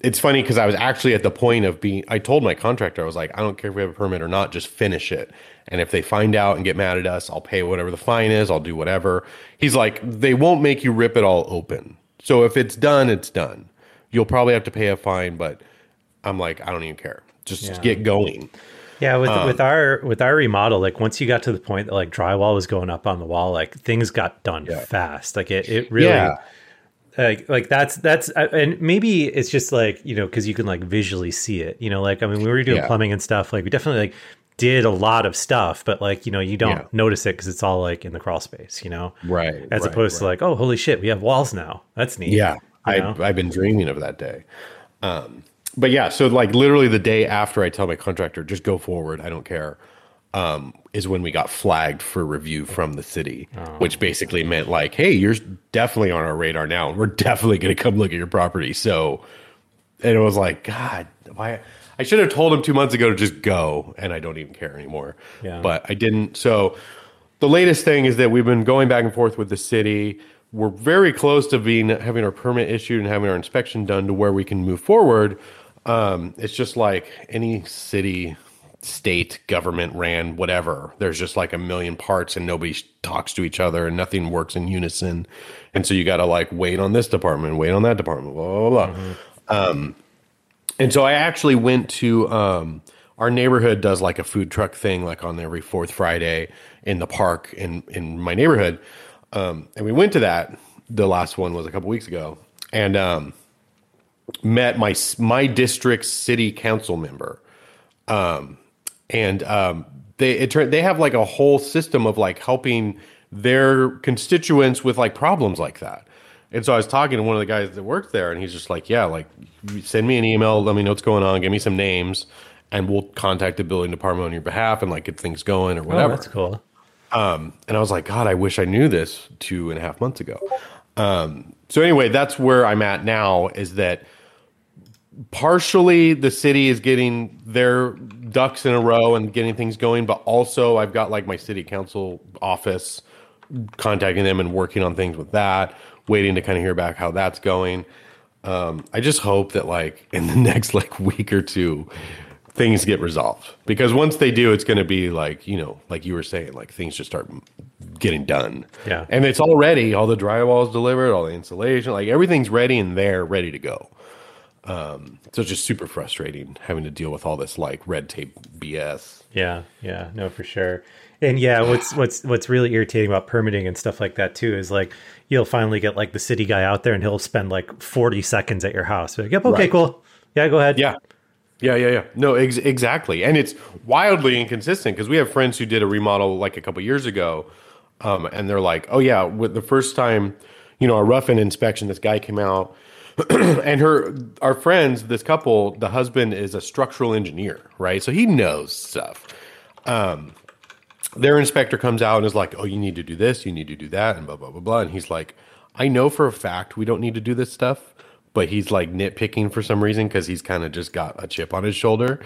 it's funny because I was actually at the point of I told my contractor, I was like, I don't care if we have a permit or not, just finish it. And if they find out and get mad at us, I'll pay whatever the fine is. I'll do whatever. He's like, they won't make you rip it all open. So if it's done, it's done. You'll probably have to pay a fine, but I'm like, I don't even care. Just get going. Yeah, with our remodel, like once you got to the point that like drywall was going up on the wall, like things got done fast. Like it really like that's and maybe it's just like, you know, because you can like visually see it, you know, like I mean, we were doing plumbing and stuff, like we definitely like did a lot of stuff, but like, you know, you don't notice it because it's all like in the crawl space, you know, right? As opposed to like, oh, holy shit, we have walls now. That's neat. Yeah, I've been dreaming of that day. But yeah, so like literally the day after I tell my contractor, just go forward, I don't care, is when we got flagged for review from the city, which basically meant like, hey, you're definitely on our radar now. We're definitely going to come look at your property. So, and it was like, God, why? I should have told him 2 months ago to just go, and I don't even care anymore. Yeah. But I didn't. So the latest thing is that we've been going back and forth with the city. We're very close to having our permit issued and having our inspection done to where we can move forward. It's just like any city, state, government ran, whatever. There's just like a million parts and nobody talks to each other and nothing works in unison. And so you got to like wait on this department, wait on that department, blah, blah, blah. And so I actually went to our neighborhood does like a food truck thing, like on every fourth Friday in the park in my neighborhood. And we went to that. The last one was a couple weeks ago, and met my district city council member. They have like a whole system of like helping their constituents with like problems like that. And so I was talking to one of the guys that worked there, and he's just like, yeah, like send me an email, let me know what's going on, give me some names, and we'll contact the building department on your behalf and like get things going or whatever. Oh, that's cool. And I was like, God, I wish I knew this 2.5 months ago. So anyway, that's where I'm at now, is that partially the city is getting their ducks in a row and getting things going, but also I've got like my city council office contacting them and working on things with that, waiting to kind of hear back how that's going. I just hope that like in the next like week or two, things get resolved, because once they do, it's going to be like, you know, like you were saying, like things just start getting done. Yeah. And it's already, all the drywall's delivered, all the insulation, like everything's ready and they're ready to go. So it's just super frustrating having to deal with all this like red tape BS. Yeah. Yeah. No, for sure. And yeah, what's really irritating about permitting and stuff like that too is like you'll finally get like the city guy out there and he'll spend like 40 seconds at your house. Like, yep, okay, right. Cool. Yeah, go ahead. Yeah. Yeah, yeah, yeah. No, exactly. And it's wildly inconsistent, because we have friends who did a remodel like a couple years ago, and they're like, oh yeah, with the first time, you know, a rough-in inspection, this guy came out and our friends, this couple, the husband is a structural engineer, right? So he knows stuff. Their inspector comes out and is like, oh, you need to do this, you need to do that, and blah, blah, blah, blah. And he's like, I know for a fact we don't need to do this stuff. But he's like nitpicking for some reason, because he's kind of just got a chip on his shoulder.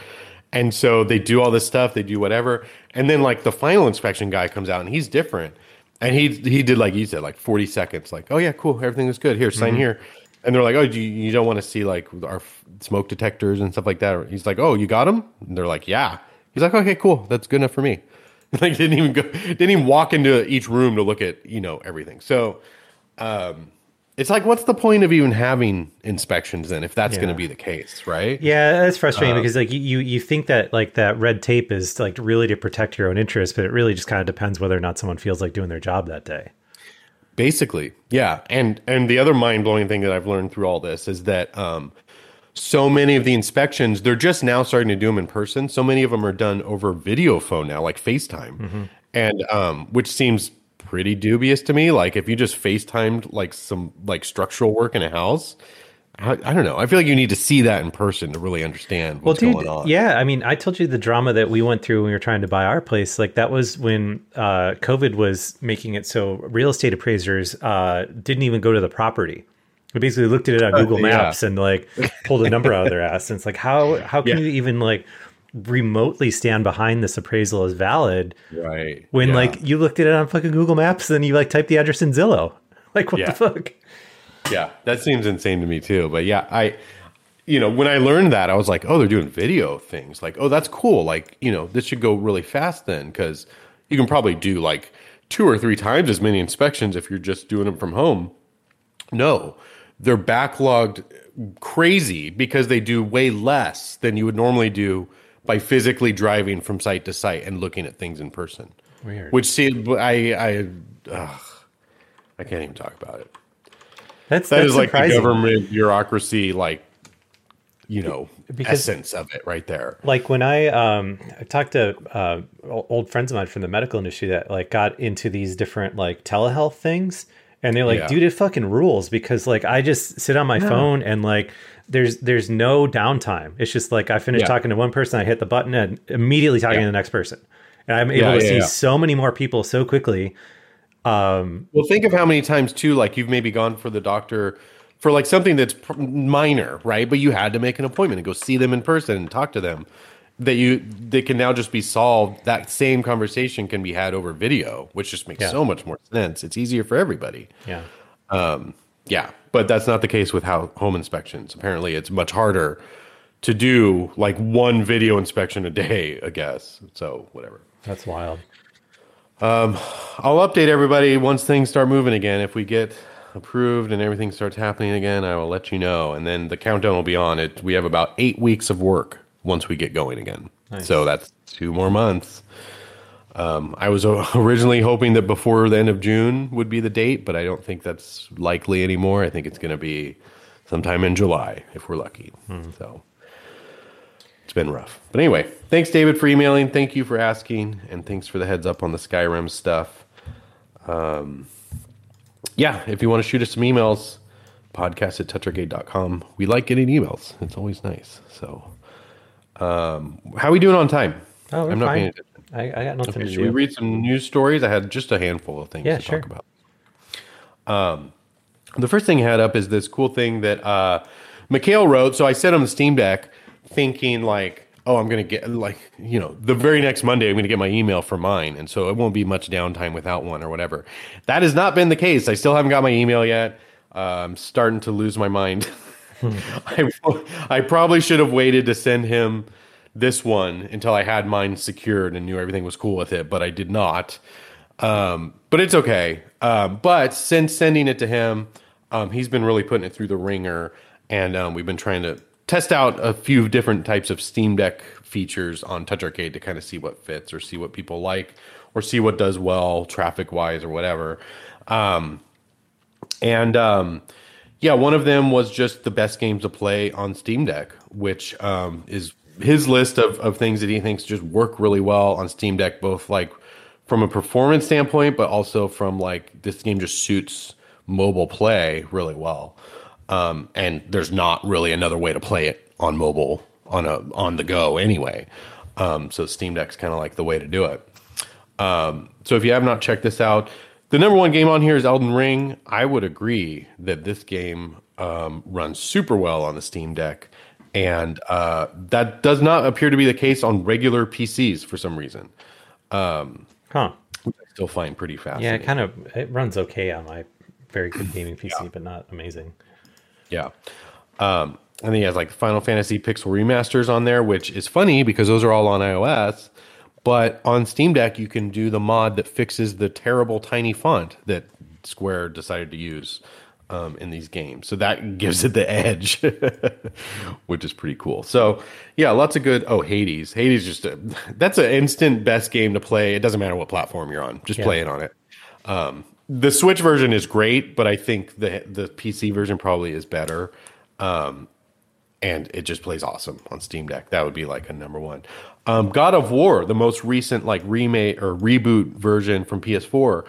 And so they do all this stuff, they do whatever. And then like the final inspection guy comes out and he's different. And he did, like you said, like 40 seconds. Like, oh yeah, cool, everything is good. Here, sign here. And they're like, oh, you don't want to see like our smoke detectors and stuff like that. He's like, oh, you got them? And they're like, yeah. He's like, okay, cool. That's good enough for me. Like didn't even walk into each room to look at, you know, everything. So, it's like, what's the point of even having inspections then, if that's going to be the case, right? Yeah, that's frustrating, because like you think that like that red tape is like really to protect your own interests, but it really just kind of depends whether or not someone feels like doing their job that day. Basically, yeah. And the other mind-blowing thing that I've learned through all this is that so many of the inspections, they're just now starting to do them in person. So many of them are done over video phone now, like FaceTime, and which seems pretty dubious to me. Like if you just FaceTimed like some like structural work in a house, I don't know. I feel like you need to see that in person to really understand what's going on. Yeah. I mean, I told you the drama that we went through when we were trying to buy our place. Like that was when COVID was making it so real estate appraisers didn't even go to the property. We basically looked at it on Google Maps and like pulled a number out of their ass. And it's like, how can you even like remotely stand behind this appraisal as valid, right? When like you looked at it on fucking Google Maps, then you like typed the address in Zillow. Like what the fuck? Yeah, that seems insane to me too. But yeah, I, you know, when I learned that, I was like, oh, they're doing video things. Like, oh, that's cool. Like, you know, this should go really fast then, because you can probably do like 2 or 3 times as many inspections if you're just doing them from home. No, they're backlogged crazy because they do way less than you would normally do by physically driving from site to site and looking at things in person. Weird. Which, see, I can't even talk about it. That's like the government bureaucracy, like, you know, essence of it right there. Like when I talked to old friends of mine from the medical industry that like got into these different like telehealth things. And they're like, dude, it fucking rules, because like I just sit on my phone and like there's no downtime. It's just like I finish talking to one person, I hit the button and immediately talking to the next person. And I'm able to see so many more people so quickly. Well, think of how many times too, like you've maybe gone for the doctor for like something that's minor, right? But you had to make an appointment and go see them in person and talk to them. They can now just be solved. That same conversation can be had over video, which just makes so much more sense. It's easier for everybody. Yeah. But that's not the case with home inspections. Apparently it's much harder to do like one video inspection a day, I guess. So whatever. That's wild. I'll update everybody once things start moving again. If we get approved and everything starts happening again, I will let you know. And then the countdown will be on. We have about 8 weeks of work once we get going again. Nice. So that's 2 more months. I was originally hoping that before the end of June would be the date, but I don't think that's likely anymore. I think it's going to be sometime in July if we're lucky. So it's been rough. But anyway, thanks, David, for emailing. Thank you for asking. And thanks for the heads up on the Skyrim stuff. Yeah, if you want to shoot us some emails, podcast@toucharcade.com. We like getting emails. It's always nice. So how are we doing on time? Oh, I'm not paying attention. I got nothing to do. Should we read some news stories? I had just a handful of things to talk about. The first thing I had up is this cool thing that Mikhail wrote. So I sent him the Steam Deck thinking like, oh, I'm going to get like, you know, the very next Monday, I'm going to get my email for mine. And so it won't be much downtime without one or whatever. That has not been the case. I still haven't got my email yet. I'm starting to lose my mind. I probably should have waited to send him this one until I had mine secured and knew everything was cool with it, but I did not. But it's okay. But since sending it to him, he's been really putting it through the ringer, and we've been trying to test out a few different types of Steam Deck features on Touch Arcade to kind of see what fits or see what people like or see what does well traffic-wise or whatever. Yeah, one of them was just the best games to play on Steam Deck, which is his list of things that he thinks just work really well on Steam Deck, both like from a performance standpoint, but also from like this game just suits mobile play really well. And there's not really another way to play it on mobile on the go anyway. So Steam Deck's kind of like the way to do it. So if you have not checked this out, the number one game on here is Elden Ring. I would agree that this game runs super well on the Steam Deck. And that does not appear to be the case on regular PCs for some reason. Which I still find pretty fascinating. Yeah, it runs okay on my very good gaming PC, but not amazing. Yeah. And then he has like Final Fantasy Pixel Remasters on there, which is funny because those are all on iOS. But on Steam Deck, you can do the mod that fixes the terrible tiny font that Square decided to use in these games. So that gives it the edge, which is pretty cool. So yeah, lots of good. Oh, Hades. Hades that's an instant best game to play. It doesn't matter what platform you're on. Just play it on it. The Switch version is great, but I think the PC version probably is better. And it just plays awesome on Steam Deck. That would be like a number one. God of War, the most recent like remake or reboot version from PS4,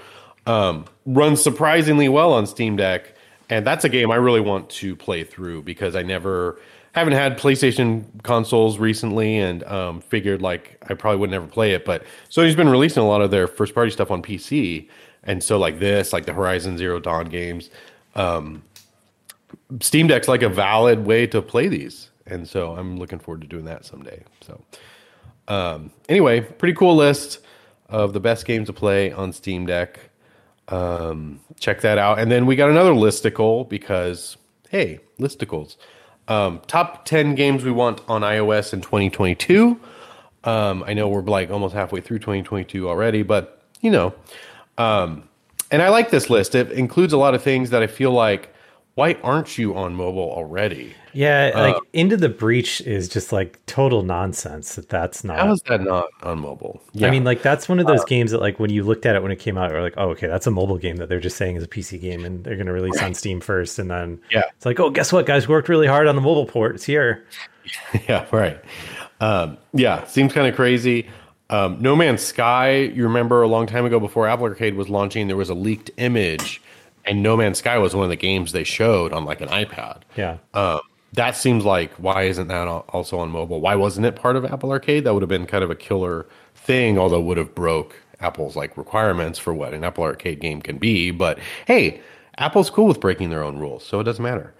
runs surprisingly well on Steam Deck. And that's a game I really want to play through because I haven't had PlayStation consoles recently and figured like I probably would never play it. But Sony's been releasing a lot of their first party stuff on PC. And so like this, like the Horizon Zero Dawn games, Steam Deck's like a valid way to play these. And so I'm looking forward to doing that someday. So anyway, pretty cool list of the best games to play on Steam Deck. Check that out. And then we got another listicle because, hey, listicles. Top 10 games we want on iOS in 2022. I know we're like almost halfway through 2022 already, but you know. And I like this list. It includes a lot of things that I feel like, why aren't you on mobile already? Yeah, like Into the Breach is just like total nonsense. How is that not on mobile? Yeah. I mean, like that's one of those games that like when you looked at it when it came out, you're like, oh, okay, that's a mobile game that they're just saying is a PC game and they're going to release on Steam first. And then it's like, oh, guess what, guys? Worked really hard on the mobile port. It's here. Yeah, right. Seems kind of crazy. No Man's Sky, you remember a long time ago before Apple Arcade was launching, there was a leaked image. And No Man's Sky was one of the games they showed on like an iPad. Yeah. That seems like, why isn't that also on mobile? Why wasn't it part of Apple Arcade? That would have been kind of a killer thing, although would have broke Apple's like requirements for what an Apple Arcade game can be. But hey, Apple's cool with breaking their own rules, so it doesn't matter.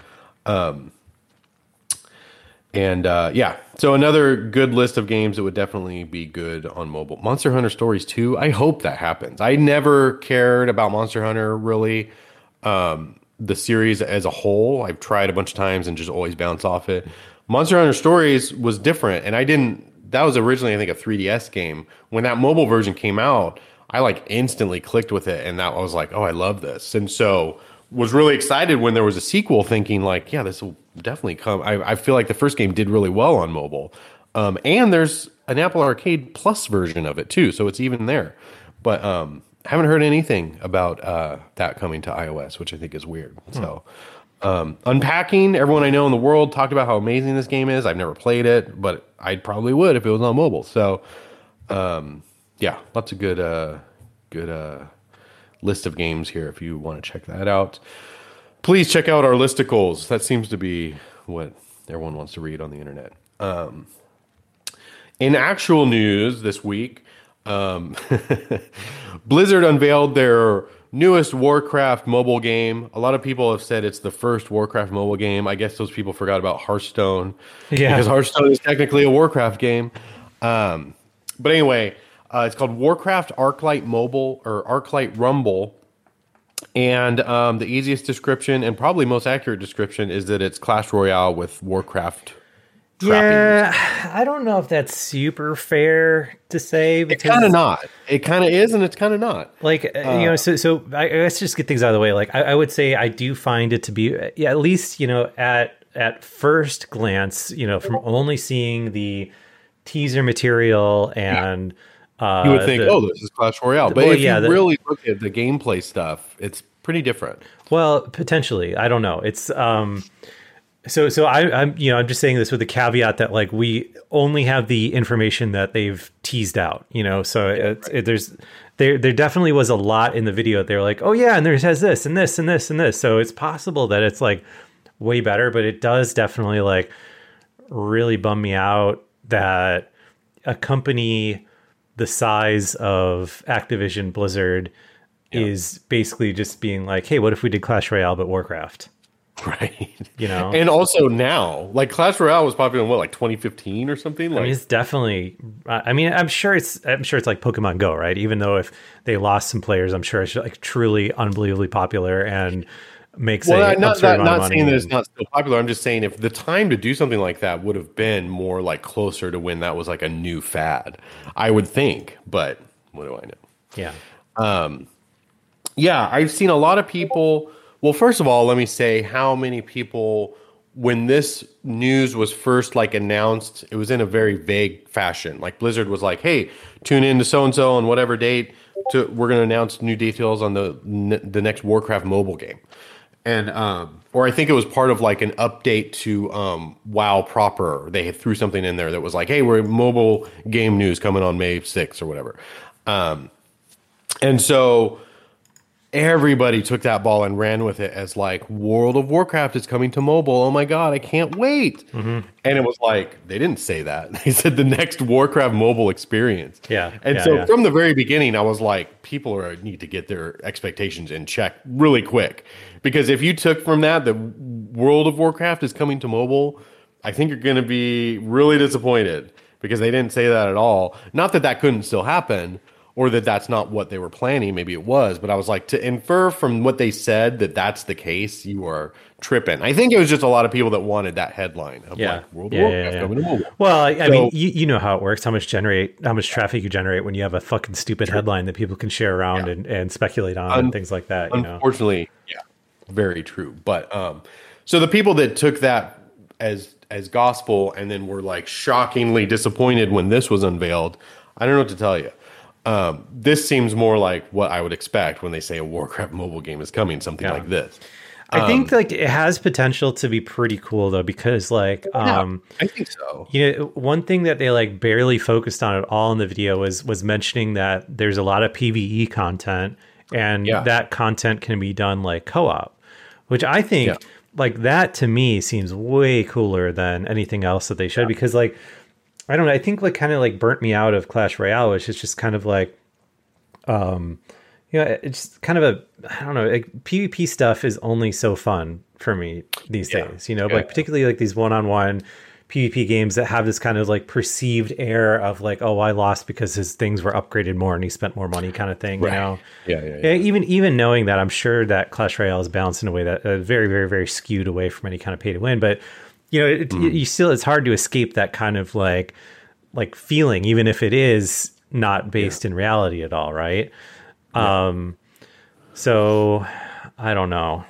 So another good list of games that would definitely be good on mobile. Monster Hunter Stories 2, I hope that happens. I never cared about Monster Hunter, really. The series as a whole, I've tried a bunch of times and just always bounce off it. Monster Hunter Stories was different, and that was originally, I think, a 3DS game. When that mobile version came out, I like instantly clicked with it, and I was like, oh, I love this. And so was really excited when there was a sequel thinking like, yeah, this will definitely come. I feel like the first game did really well on mobile. And there's an Apple Arcade Plus version of it too, so it's even there. But haven't heard anything about that coming to iOS, which I think is weird. So unpacking, everyone I know in the world talked about how amazing this game is. I've never played it, but I probably would if it was on mobile. So yeah, lots of good list of games here if you want to check that out. Please check out our listicles. That seems to be what everyone wants to read on the internet. In actual news this week, Blizzard unveiled their newest Warcraft mobile game. A lot of people have said it's the first Warcraft mobile game. I guess those people forgot about Hearthstone. Yeah. Because Hearthstone is technically a Warcraft game. But anyway, it's called Warcraft Arclight Mobile or Arclight Rumble. And the easiest description and probably most accurate description is that it's Clash Royale with Warcraft trappings. Yeah, I don't know if that's super fair to say. It's kind of not. It kind of is, and it's kind of not. Like you know, so I, let's just get things out of the way. Like I would say, I do find it to be, yeah, at least you know at first glance, you know, from only seeing the teaser material and. Yeah. You would think, oh, this is Clash Royale. But well, if you really look at the gameplay stuff, it's pretty different. Well, potentially. I don't know. It's so I'm you know, I'm just saying this with the caveat that like we only have the information that they've teased out, you know. So yeah, there definitely was a lot in the video. They're like, oh yeah, and there has this and this and this and this. So it's possible that it's like way better, but it does definitely like really bum me out that a company the size of Activision Blizzard is basically just being like, hey, what if we did Clash Royale but Warcraft? Right. You know? And also now, like Clash Royale was popular in what, like 2015 or something? Like, I mean, it's definitely, I mean, I'm sure it's like Pokemon Go, right? Even though if they lost some players, I'm sure it's like truly unbelievably popular and makes well, a not, that, not saying that it's not still popular. I'm just saying if the time to do something like that would have been more like closer to when that was like a new fad, I would think. But what do I know? Yeah. Yeah, I've seen a lot of people. Well, first of all, let me say how many people when this news was first like announced, it was in a very vague fashion. Like Blizzard was like, hey, tune in to so-and-so on whatever date. We're going to announce new details on the next Warcraft mobile game. And, or I think it was part of like an update to, WoW proper. They had threw something in there that was like, hey, we're mobile game news coming on May 6th or whatever. And so everybody took that ball and ran with it as like World of Warcraft is coming to mobile. Oh my God, I can't wait. Mm-hmm. And it was like, they didn't say that. They said the next Warcraft mobile experience. Yeah. And so from the very beginning, I was like, people need to get their expectations in check really quick. Because if you took from that the World of Warcraft is coming to mobile, I think you're going to be really disappointed because they didn't say that at all. Not that that couldn't still happen or that that's not what they were planning. Maybe it was. But I was like, to infer from what they said that that's the case, you are tripping. I think it was just a lot of people that wanted that headline. I'm like, World of Warcraft coming to mobile. Well, I mean, you know how it works, how much traffic you generate when you have a fucking stupid headline that people can share around and speculate on and things like that. Unfortunately, you know? Very true. But so the people that took that as gospel and then were like shockingly disappointed when this was unveiled, I don't know what to tell you. This seems more like what I would expect when they say a Warcraft mobile game is coming, something like this. I think like it has potential to be pretty cool though, because like I think so. You know, one thing that they like barely focused on at all in the video was mentioning that there's a lot of PvE content and that content can be done like co-op. Which I think, like, that to me seems way cooler than anything else that they showed. Yeah. Because, like, I don't know. I think, like, kind of, like, burnt me out of Clash Royale, which is just kind of, like, you know, it's kind of I don't know. Like, PvP stuff is only so fun for me these days, you know? Yeah. Like, particularly, like, these one-on-one PvP games that have this kind of, like, perceived air of, like, oh, I lost because his things were upgraded more and he spent more money kind of thing, you know? Yeah. Even knowing that, I'm sure that Clash Royale is balanced in a way that very, very, very skewed away from any kind of pay-to-win. But, you know, you still, it's hard to escape that kind of, like feeling, even if it is not based in reality at all, right? Yeah. So, I don't know.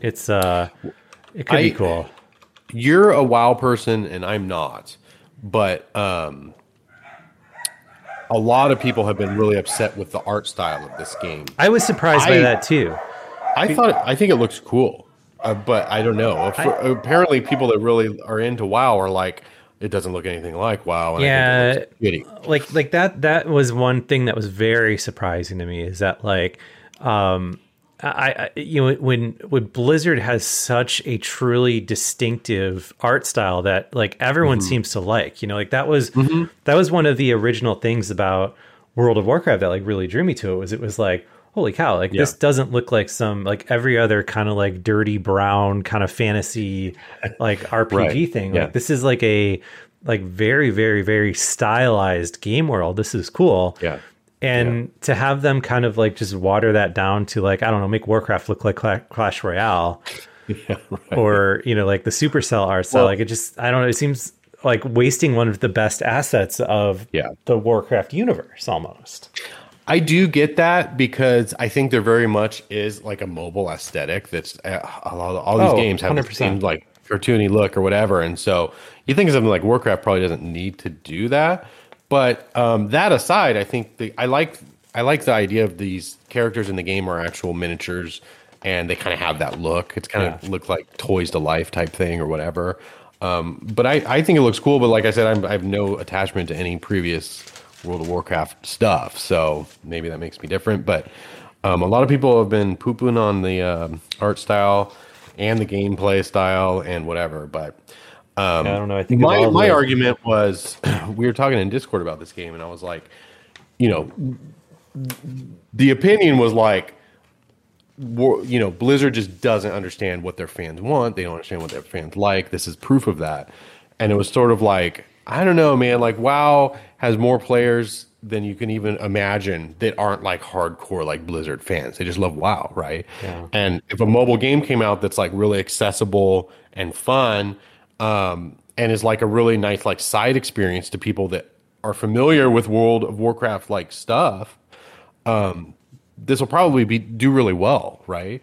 It's, it could be cool. You're a WoW person and I'm not, but a lot of people have been really upset with the art style of this game. I was surprised by that too. I think it looks cool, but I don't know. Apparently, people that really are into WoW are like, it doesn't look anything like WoW. And yeah, I think it looks like that. That was one thing that was very surprising to me. Is that like, when Blizzard has such a truly distinctive art style that like everyone mm-hmm. seems to like, you know, like that was one of the original things about World of Warcraft that like really drew me to it. Was it was like, holy cow, like yeah. this doesn't look like some like every other kind of like dirty brown kind of fantasy like RPG right. thing. Yeah. Like this is like a like very, very, very stylized game world. This is cool. Yeah. And yeah. to have them kind of like just water that down to like, I don't know, make Warcraft look like Clash Royale yeah, right. or, you know, like the Supercell art style. Well, like it just, I don't know. It seems like wasting one of the best assets of yeah. the Warcraft universe almost. I do get that because I think there very much is like a mobile aesthetic that's all these games have 100%. Seemed like cartoony look or whatever. And so you think something like Warcraft probably doesn't need to do that. But that aside, I think I like the idea of these characters in the game are actual miniatures, and they kind of have that look. It's kind of yeah. look like toys to life type thing or whatever. But I think it looks cool. But like I said, I have no attachment to any previous World of Warcraft stuff, so maybe that makes me different. But a lot of people have been poo-pooing on the art style and the gameplay style and whatever. But I don't know. I think my argument was we were talking in Discord about this game, and I was like, you know, the opinion was like, you know, Blizzard just doesn't understand what their fans want. They don't understand what their fans like. This is proof of that. And it was sort of like, I don't know, man. Like WoW has more players than you can even imagine that aren't like hardcore like Blizzard fans. They just love WoW, right? Yeah. And if a mobile game came out that's like really accessible and fun. And is like a really nice like side experience to people that are familiar with World of Warcraft like stuff. This will probably do really well, right?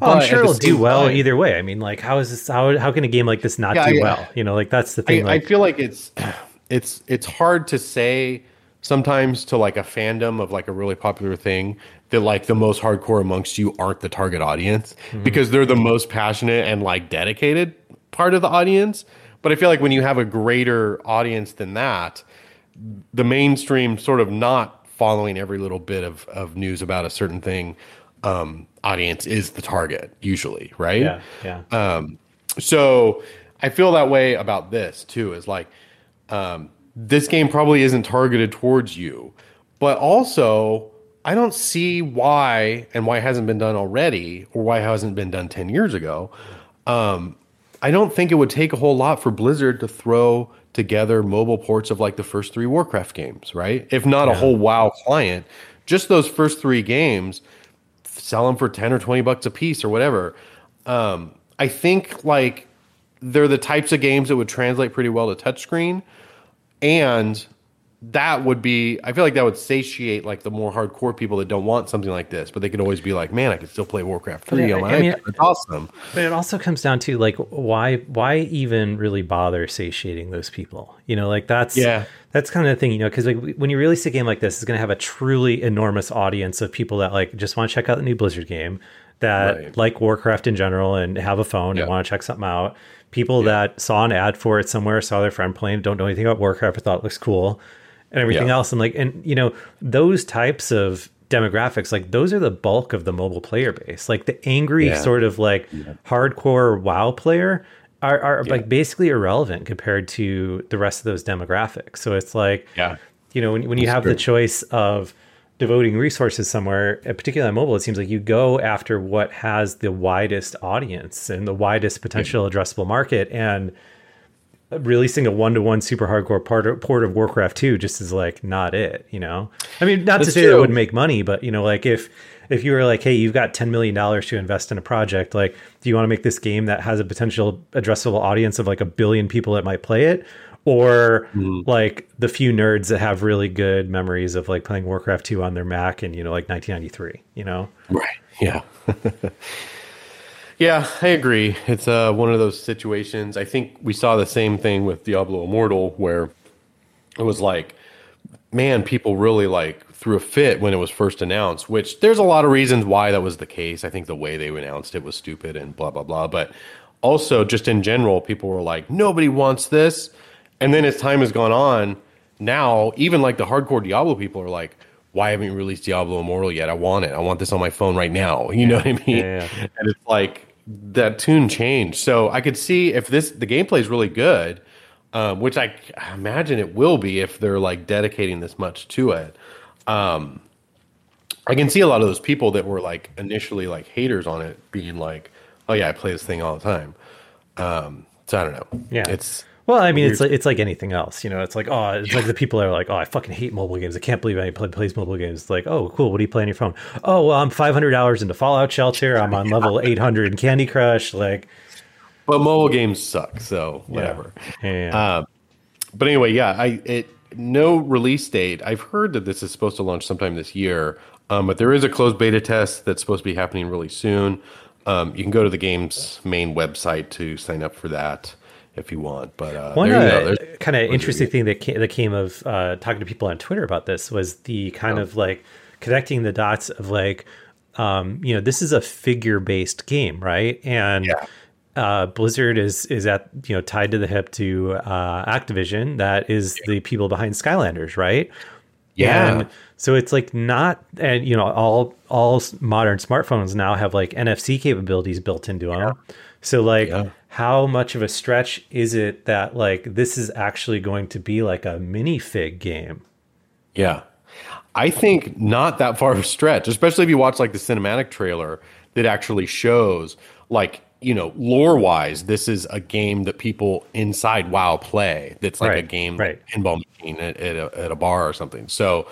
Well, I'm sure it'll do well either way. I mean, like, how is this? How can a game like this not do well? You know, like that's the thing. I feel like it's hard to say sometimes to like a fandom of like a really popular thing that like the most hardcore amongst you aren't the target audience mm-hmm. because they're the most passionate and like dedicated part of the audience. But I feel like when you have a greater audience than that, the mainstream sort of not following every little bit of news about a certain thing, audience is the target usually, right? Yeah. So I feel that way about this too, is like, this game probably isn't targeted towards you, but also I don't see why it hasn't been done already, or why it hasn't been done 10 years ago. I don't think it would take a whole lot for Blizzard to throw together mobile ports of like the first three Warcraft games, right? If not a whole WoW client, just those first three games, sell them for $10 or $20 a piece or whatever. I think like they're the types of games that would translate pretty well to touchscreen, and that would be, I feel like that would satiate like the more hardcore people that don't want something like this, but they could always be like, man, I could still play Warcraft 3 on my iPad. It's awesome. But it also comes down to like, why even really bother satiating those people? You know, like that's kind of the thing, you know, because like when you release a game like this, it's going to have a truly enormous audience of people that like just want to check out the new Blizzard game, that right. like Warcraft in general and have a phone and want to check something out. People that saw an ad for it somewhere, saw their friend playing, don't know anything about Warcraft, but thought it looks cool. And everything else. And like, and you know, those types of demographics, like those are the bulk of the mobile player base. Like the angry sort of like hardcore WoW player are like basically irrelevant compared to the rest of those demographics. So it's like, you know, when you have the choice of devoting resources somewhere, particularly on mobile, it seems like you go after what has the widest audience and the widest potential addressable market. And releasing a one-to-one super hardcore port of Warcraft 2 just is like not it, you know? I mean, not to say that it wouldn't make money, but you know, like if you were like, hey, you've got $10 million to invest in a project, like, do you want to make this game that has a potential addressable audience of like 1 billion people that might play it? Or like the few nerds that have really good memories of like playing Warcraft 2 on their Mac and, you know, like 1993, you know? Right. Yeah. Yeah, I agree. It's one of those situations. I think we saw the same thing with Diablo Immortal, where it was like man, people really like threw a fit when it was first announced, which there's a lot of reasons why that was the case. I think the way they announced it was stupid and blah, blah, blah. But also just in general, people were like, nobody wants this. And then as time has gone on, now even like the hardcore Diablo people are like, why haven't you released Diablo Immortal yet? I want it. I want this on my phone right now. You know what I mean? Yeah. And it's like that tune changed. So I could see if the gameplay is really good, which I imagine it will be if they're like dedicating this much to it. I can see a lot of those people that were like initially like haters on it being like, oh yeah, I play this thing all the time. So I don't know. Yeah. Well, I mean, weird. it's like anything else, you know. It's like, oh, it's like the people that are like, oh, I fucking hate mobile games. I can't believe anybody plays mobile games. It's like, oh, cool. What do you play on your phone? Oh, well, I'm 500 hours into Fallout Shelter. I'm on level 800 in Candy Crush. Like, but mobile games suck, so whatever. Yeah. But anyway, yeah, no release date. I've heard that this is supposed to launch sometime this year, but there is a closed beta test that's supposed to be happening really soon. You can go to the game's main website to sign up for that if you want. But one kind of interesting thing that came of talking to people on Twitter about this was the kind of like connecting the dots of like, you know, this is a figure based game, right? And Blizzard is at, you know, tied to the hip to Activision, that is the people behind Skylanders, right? Yeah. And so it's like not, and you know, all modern smartphones now have like NFC capabilities built into them. So like, how much of a stretch is it that like this is actually going to be like a minifig game? Yeah, I think not that far of a stretch, especially if you watch like the cinematic trailer that actually shows like, you know, lore wise, this is a game that people inside WoW play. That's like a game, like pinball machine at a bar or something. So,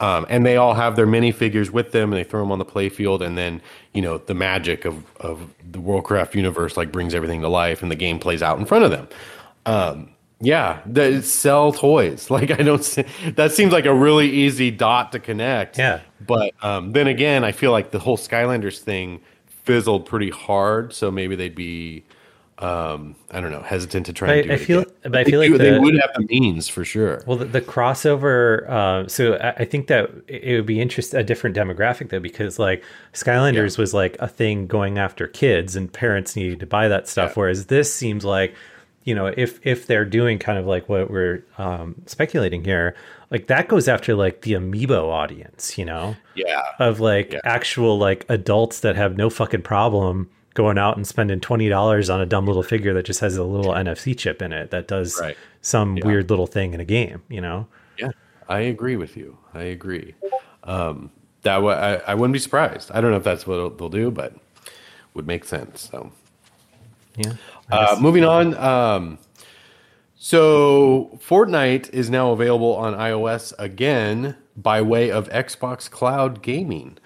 and they all have their minifigures with them, and they throw them on the playfield, and then, you know, the magic of the Warcraft universe like brings everything to life, and the game plays out in front of them. Sell toys. Like that seems like a really easy dot to connect. Yeah, but then again, I feel like the whole Skylanders thing fizzled pretty hard, so maybe they'd be, I don't know, hesitant to try and do I feel like they would have the means for sure. Well, the crossover, so I think that it would be a different demographic though, because like Skylanders was like a thing going after kids and parents needed to buy that stuff. Whereas this seems like, you know, if they're doing kind of like what we're speculating here, like that goes after like the amiibo audience, you know, of like actual like adults that have no fucking problem going out and spending $20 on a dumb little figure that just has a little NFC chip in it that does some weird little thing in a game, you know? Yeah, I agree with you. I agree. I wouldn't be surprised. I don't know if that's what they'll do, but would make sense. So, yeah. Moving on. So Fortnite is now available on iOS again by way of Xbox Cloud Gaming.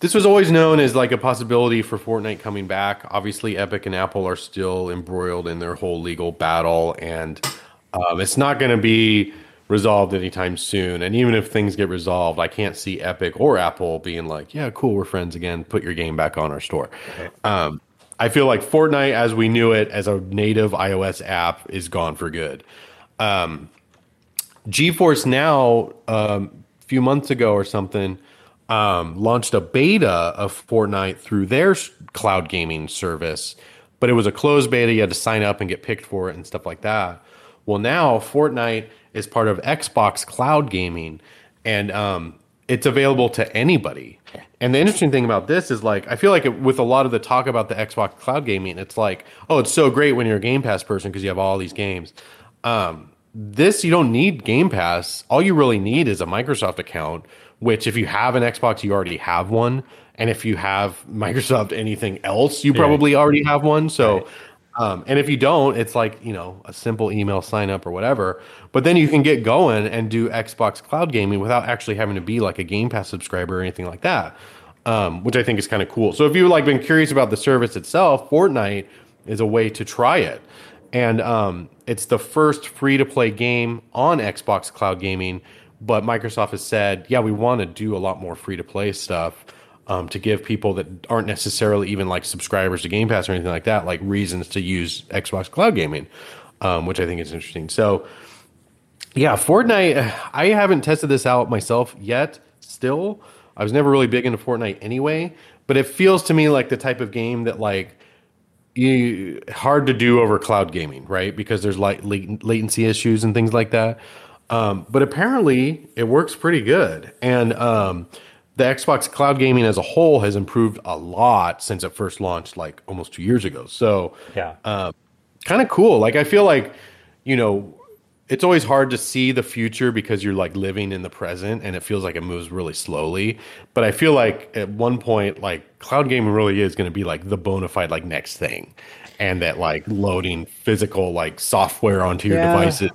This was always known as like a possibility for Fortnite coming back. Obviously, Epic and Apple are still embroiled in their whole legal battle, and it's not going to be resolved anytime soon. And even if things get resolved, I can't see Epic or Apple being like, yeah, cool, we're friends again, put your game back on our store. I feel like Fortnite, as we knew it, as a native iOS app, is gone for good. GeForce Now, a few months ago or something, launched a beta of Fortnite through their cloud gaming service, but it was a closed beta. You had to sign up and get picked for it and stuff like that. Well, now Fortnite is part of Xbox Cloud Gaming, and it's available to anybody. And the interesting thing about this is, like, I feel like with a lot of the talk about the Xbox Cloud Gaming, it's like, oh, it's so great when you're a Game Pass person because you have all these games. This, you don't need Game Pass. All you really need is a Microsoft account, which if you have an Xbox, you already have one. And if you have Microsoft anything else, you probably already have one. So, and if you don't, it's like, you know, a simple email sign up or whatever. But then you can get going and do Xbox Cloud Gaming without actually having to be like a Game Pass subscriber or anything like that, which I think is kind of cool. So if you've like been curious about the service itself, Fortnite is a way to try it. And it's the first free-to-play game on Xbox Cloud Gaming, but Microsoft has said, yeah, we want to do a lot more free-to-play stuff to give people that aren't necessarily even like subscribers to Game Pass or anything like that, like reasons to use Xbox Cloud Gaming, which I think is interesting. So Yeah, Fortnite, I haven't tested this out myself yet still. I was never really big into Fortnite anyway, but it feels to me like the type of game that like hard to do over cloud gaming, right? Because there's like latency issues and things like that. But apparently it works pretty good. And the Xbox Cloud Gaming as a whole has improved a lot since it first launched like almost 2 years ago. So yeah, kind of cool. Like I feel like, you know, it's always hard to see the future because you're like living in the present and it feels like it moves really slowly. But I feel like at one point, like cloud gaming really is going to be like the bona fide like next thing. And that like loading physical like software onto your devices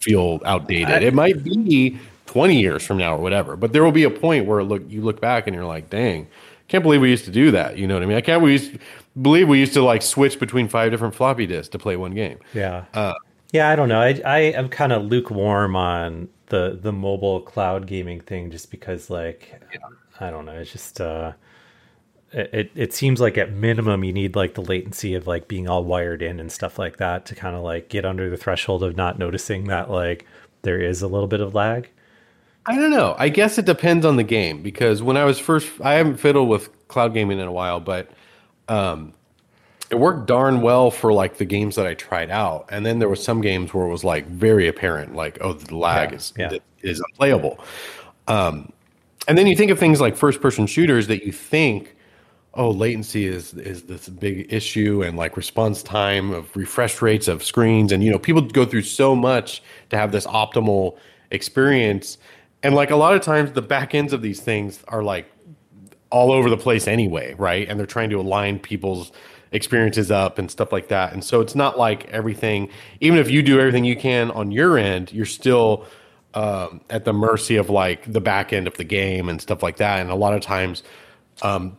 feel outdated. It might be 20 years from now or whatever, but there will be a point where you look back and you're like, dang, can't believe we used to do that. You know what I mean? I can't believe we used to like switch between 5 different floppy disks to play one game. Yeah. Yeah, I don't know. I am kind of lukewarm on the mobile cloud gaming thing just because, like, I don't know. It's just it seems like at minimum you need like the latency of like being all wired in and stuff like that to kind of like get under the threshold of not noticing that like there is a little bit of lag. I don't know. I guess it depends on the game because when I was first, I haven't fiddled with cloud gaming in a while, but it worked darn well for like the games that I tried out. And then there were some games where it was like very apparent, like, oh, the lag is unplayable. And then you think of things like first person shooters that you think, oh, latency is this big issue and like response time of refresh rates of screens. And, you know, people go through so much to have this optimal experience. And like a lot of times the back ends of these things are like all over the place anyway. Right. And they're trying to align people's experiences up and stuff like that. And so it's not like everything, even if you do everything you can on your end, you're still at the mercy of like the back end of the game and stuff like that. And a lot of times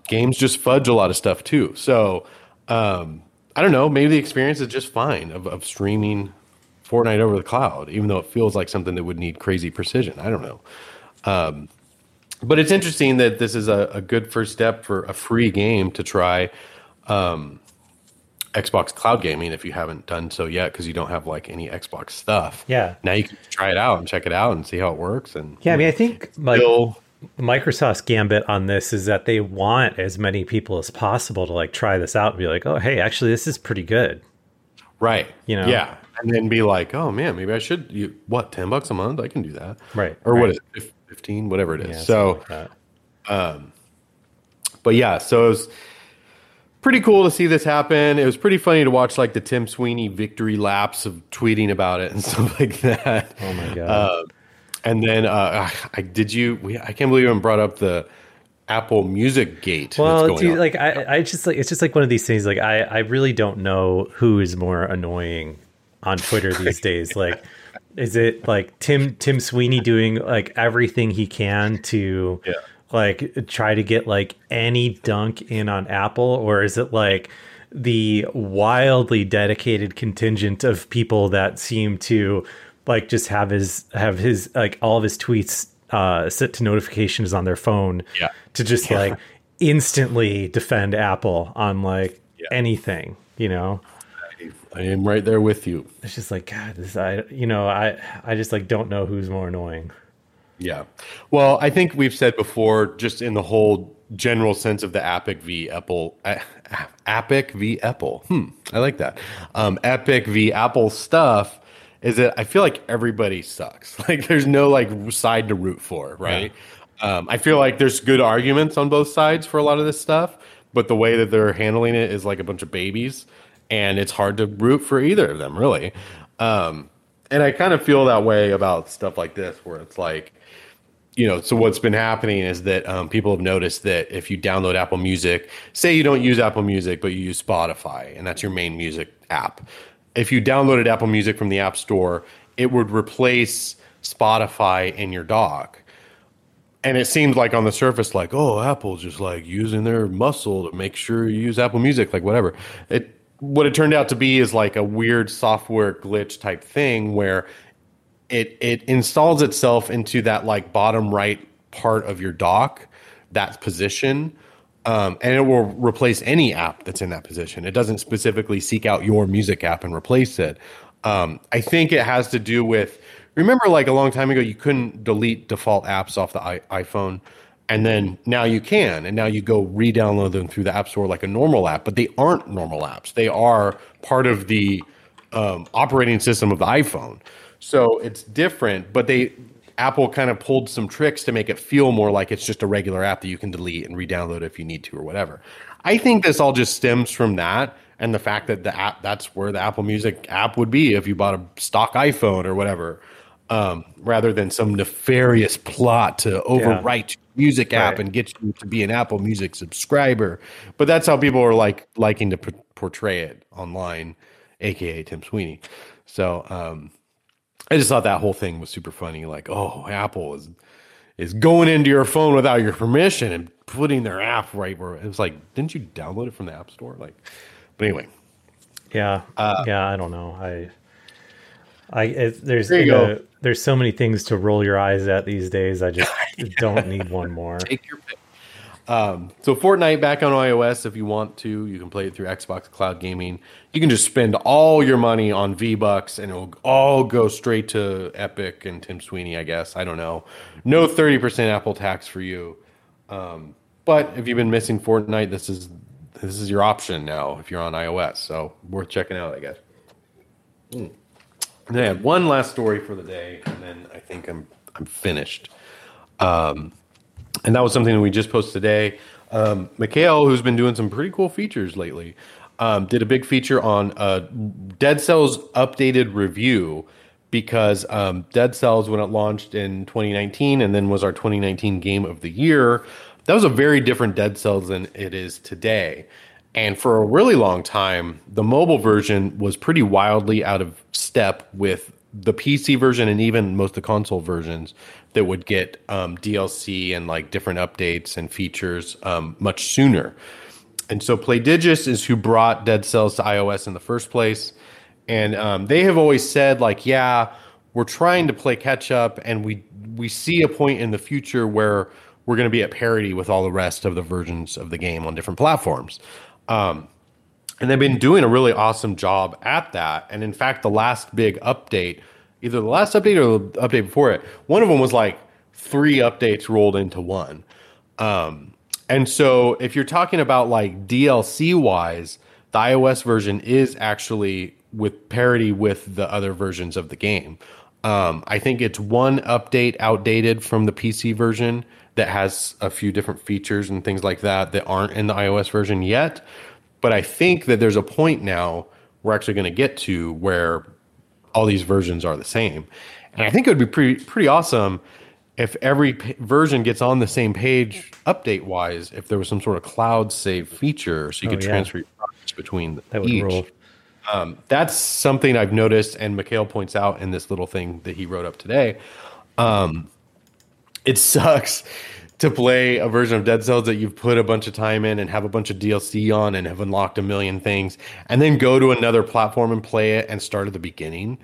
games just fudge a lot of stuff too. So I don't know, maybe the experience is just fine of streaming Fortnite over the cloud, even though it feels like something that would need crazy precision. I don't know. But it's interesting that this is a good first step for a free game to try Xbox Cloud Gaming if you haven't done so yet because you don't have like any Xbox stuff. Yeah, now you can try it out and check it out and see how it works. And yeah, I mean, I think Microsoft's gambit on this is that they want as many people as possible to like try this out and be like, oh hey, actually this is pretty good, right? You know? Yeah, and then be like, oh man, maybe I should. $10 a month? I can do that, right? Or what is it, 15, whatever it is. Yeah, so like but yeah, so it was pretty cool to see this happen. It was pretty funny to watch like the Tim Sweeney victory laps of tweeting about it and stuff like that. Oh my god! And then I can't believe I even brought up the Apple Music gate. Well, that's going on. I just like, it's just like one of these things. Like I really don't know who is more annoying on Twitter these days. Like, is it like Tim Sweeney doing like everything he can to? Yeah. Like try to get like any dunk in on Apple, or is it like the wildly dedicated contingent of people that seem to like just have his like all of his tweets set to notifications on their phone to just like instantly defend Apple on like anything, you know? I am right there with you. It's just like, God, I just like don't know who's more annoying. Yeah. Well, I think we've said before, just in the whole general sense of the Epic v Apple. I like that. Epic v Apple stuff is that I feel like everybody sucks. Like there's no like side to root for, right? Yeah. I feel like there's good arguments on both sides for a lot of this stuff, but the way that they're handling it is like a bunch of babies and it's hard to root for either of them, really. And I kind of feel that way about stuff like this where it's like, you know, so what's been happening is that people have noticed that if you download Apple Music, say you don't use Apple Music, but you use Spotify, and that's your main music app. If you downloaded Apple Music from the App Store, it would replace Spotify in your dock. And it seems like on the surface, like, oh, Apple's just like using their muscle to make sure you use Apple Music, like whatever. What it turned out to be is like a weird software glitch type thing where it installs itself into that like bottom right part of your dock, that position, and it will replace any app that's in that position. It doesn't specifically seek out your music app and replace it. I think it has to do with Remember, like a long time ago, you couldn't delete default apps off the iPhone, and then now you can, and now you go re-download them through the App Store like a normal app, but they aren't normal apps. They are part of the operating system of the iPhone. So it's different, but Apple kind of pulled some tricks to make it feel more like it's just a regular app that you can delete and re-download if you need to or whatever. I think this all just stems from that and the fact that the app, that's where the Apple Music app would be if you bought a stock iPhone or whatever, rather than some nefarious plot to overwrite music app and get you to be an Apple Music subscriber. But that's how people are liking to portray it online, aka Tim Sweeney. So I just thought that whole thing was super funny. Like, oh, Apple is going into your phone without your permission and putting their app right where it was. Like, didn't you download it from the App Store? Like, but anyway, I don't know. There's so many things to roll your eyes at these days. I just don't need one more. Take your pick. So Fortnite back on iOS. If you want to, you can play it through Xbox Cloud Gaming. You can just spend all your money on V-Bucks and it'll all go straight to Epic and Tim Sweeney, I guess. I don't know. No 30% Apple tax for you. But if you've been missing Fortnite, this is your option now if you're on iOS. So worth checking out, I guess. And then I have one last story for the day, and then I think I'm finished. And that was something that we just posted today. Mikhail, who's been doing some pretty cool features lately, did a big feature on Dead Cells' updated review, because Dead Cells, when it launched in 2019 and then was our 2019 Game of the Year, that was a very different Dead Cells than it is today. And for a really long time, the mobile version was pretty wildly out of step with the PC version and even most of the console versions that would get DLC and like different updates and features much sooner. And so Playdigious is who brought Dead Cells to iOS in the first place. And they have always said, like, yeah, we're trying to play catch up, and we see a point in the future where we're going to be at parity with all the rest of the versions of the game on different platforms. And they've been doing a really awesome job at that. And in fact, the last big update, either the last update or the update before it, one of them was like 3 updates rolled into one. And so if you're talking about like DLC wise, the iOS version is actually with parity with the other versions of the game. I think it's one update outdated from the PC version that has a few different features and things like that that aren't in the iOS version yet. But I think that there's a point now we're actually going to get to where all these versions are the same. And I think it would be pretty awesome if every version gets on the same page update-wise, if there was some sort of cloud save feature so you could transfer your projects between each. Would rule. That's something I've noticed, and Mikhail points out in this little thing that he wrote up today. It sucks to play a version of Dead Cells that you've put a bunch of time in and have a bunch of DLC on and have unlocked a million things, and then go to another platform and play it and start at the beginning.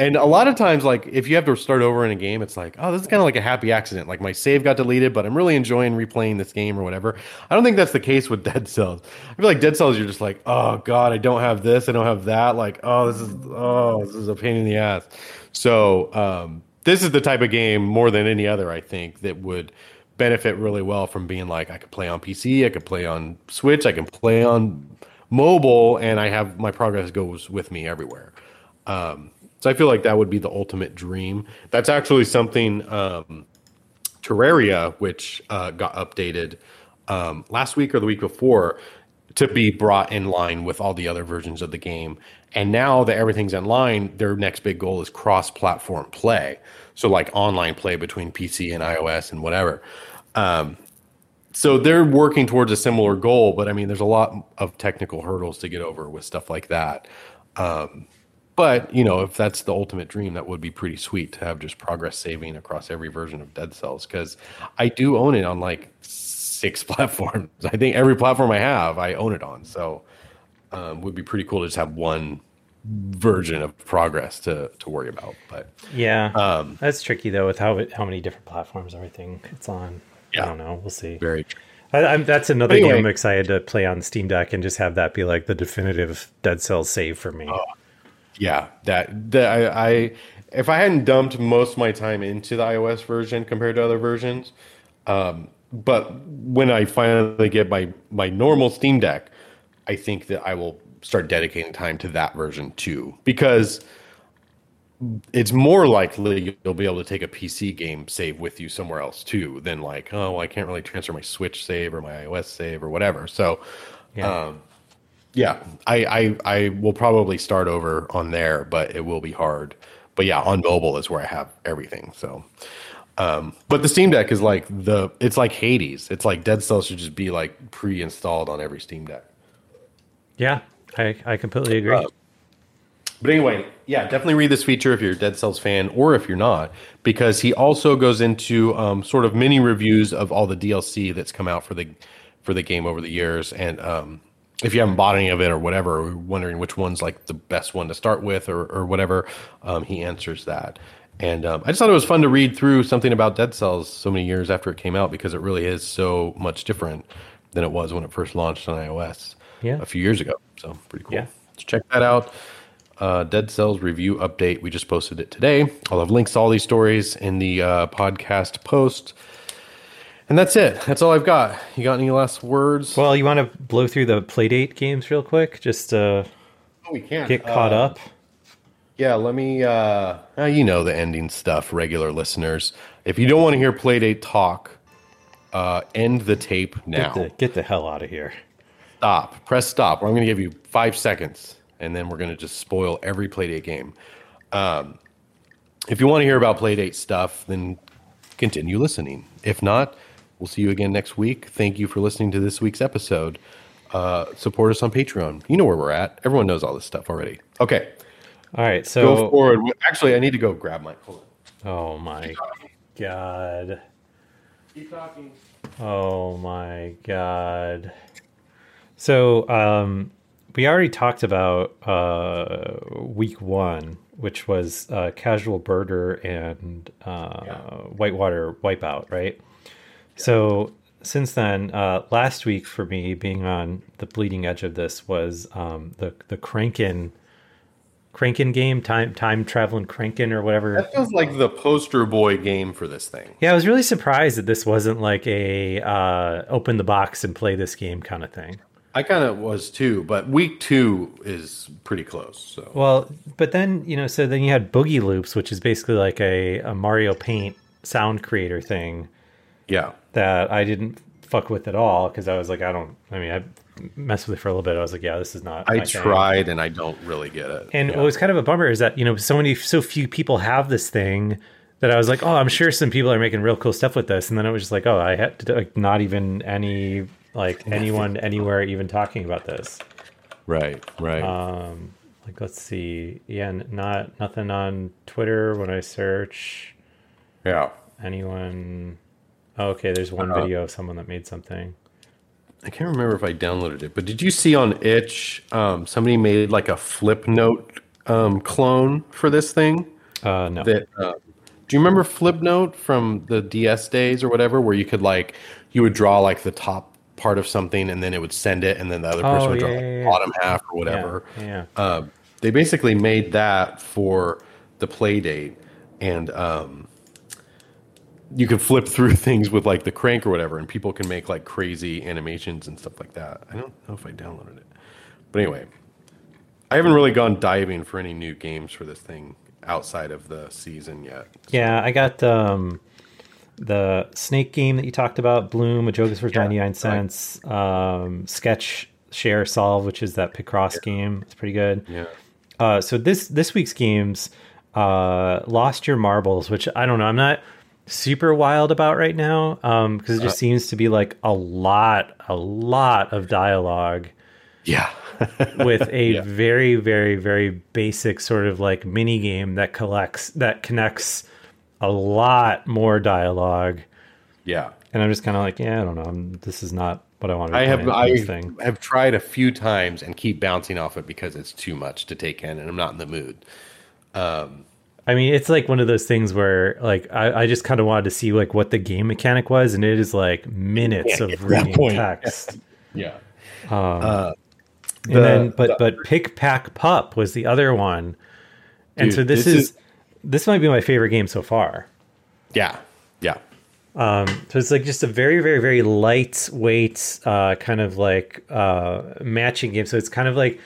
And a lot of times, like, if you have to start over in a game, it's like, oh, this is kind of like a happy accident. Like, my save got deleted, but I'm really enjoying replaying this game or whatever. I don't think that's the case with Dead Cells. I feel like Dead Cells, you're just like, oh, God, I don't have this. I don't have that. Like, oh, this is a pain in the ass. So this is the type of game more than any other, I think, that would benefit really well from being like, I could play on PC, I could play on Switch, I can play on mobile, and I have my progress goes with me everywhere. So I feel like that would be the ultimate dream. That's actually something Terraria, which got updated last week or the week before, to be brought in line with all the other versions of the game. And now that everything's in line, their next big goal is cross-platform play. So like online play between PC and iOS and whatever. So they're working towards a similar goal, but I mean, there's a lot of technical hurdles to get over with stuff like that. But, you know, if that's the ultimate dream, that would be pretty sweet to have just progress saving across every version of Dead Cells, because I do own it on like 6 platforms. I think every platform I have, I own it on. So would be pretty cool to just have one version of progress to worry about. But yeah, that's tricky, though, with how many different platforms everything it's on. Yeah. I don't know. We'll see. Very true. That's another game I'm excited to play on Steam Deck and just have that be like the definitive Dead Cells save for me. Yeah, that I if I hadn't dumped most of my time into the iOS version compared to other versions, but when I finally get my normal Steam Deck, I think that I will start dedicating time to that version too, because it's more likely you'll be able to take a PC game save with you somewhere else too than like, oh, well, I can't really transfer my Switch save or my iOS save or whatever. So, yeah. I will probably start over on there, but it will be hard. But yeah, on mobile is where I have everything. So, but the Steam Deck is like it's like Hades. It's like Dead Cells should just be like pre-installed on every Steam Deck. Yeah, I completely agree. But anyway, yeah, definitely read this feature if you're a Dead Cells fan or if you're not, because he also goes into sort of mini reviews of all the DLC that's come out for the game over the years. And if you haven't bought any of it or whatever, or wondering which one's like the best one to start with or whatever, he answers that. And I just thought it was fun to read through something about Dead Cells so many years after it came out, because it really is so much different than it was when it first launched on iOS a few years ago. So pretty cool. Yeah. So check that out. Dead Cells review update. We just posted it today. I'll have links to all these stories in the podcast post. And that's it. That's all I've got. You got any last words? Well, you want to blow through the Playdate games real quick? Just we can get caught up. Yeah, let me... you know the ending stuff, regular listeners. If you don't want to hear Playdate talk, end the tape now. Get the hell out of here. Stop. Press stop. I'm going to give you 5 seconds. And then we're going to just spoil every Playdate game. If you want to hear about Playdate stuff, then continue listening. If not, we'll see you again next week. Thank you for listening to this week's episode. Support us on Patreon. You know where we're at. Everyone knows all this stuff already. Okay. All right. So go forward. Actually, I need to go grab my. Hold on. Oh my God. Keep talking. Oh my God. So, we already talked about week one, which was Casual Birder and Whitewater Wipeout, right? Yeah. So since then, last week for me, being on the bleeding edge of this, was the Crankin' game, time traveling Crankin' or whatever. That feels like the poster boy game for this thing. Yeah, I was really surprised that this wasn't like a open the box and play this game kind of thing. I kind of was too, but week two is pretty close. So. Well, but then, so then you had Boogie Loops, which is basically like a Mario Paint sound creator thing. Yeah. That I didn't fuck with at all, because I was like, I messed with it for a little bit. I was like, yeah, this is not. I tried and I don't really get it. And what was kind of a bummer is that, so few people have this thing that I was like, oh, I'm sure some people are making real cool stuff with this. And then it was just like, oh, I had to, like, not even any. Like anyone, anywhere, even talking about this, right. Like let's see, nothing on Twitter when I search. Yeah. Anyone? Oh, okay, there's one video of someone that made something. I can't remember if I downloaded it, but did you see on Itch? Somebody made like a Flipnote clone for this thing. No. That, do you remember Flipnote from the DS days or whatever, where you could you would draw like the top part of something and then it would send it, and then the other person would draw the bottom half or whatever. They basically made that for the play date, and you can flip through things with like the crank or whatever, and people can make like crazy animations and stuff like that. I don't know if I downloaded it, but anyway, I haven't really gone diving for any new games for this thing outside of the season yet. So. Yeah, I got the snake game that you talked about, Bloom, Ajoga's for 99 cents. Sketch, Share, Solve, which is that Picross game. It's pretty good. Yeah. So this week's games, Lost Your Marbles, which I don't know, I'm not super wild about right now, because it just seems to be like a lot of dialogue. Yeah. With a very, very, very basic sort of like mini game that connects a lot more dialogue. Yeah. And I'm just kind of like, I don't know. This is not what I want to do. I have tried a few times and keep bouncing off it because it's too much to take in and I'm not in the mood. I mean, it's like one of those things where like, I just kind of wanted to see like what the game mechanic was, and it is like minutes of reading text. Yeah. And then Pick, Pack, Pup was the other one. And dude, so this is... this might be my favorite game so far. Yeah. Yeah. So it's like just a very, very, very lightweight kind of like matching game. So it's kind of like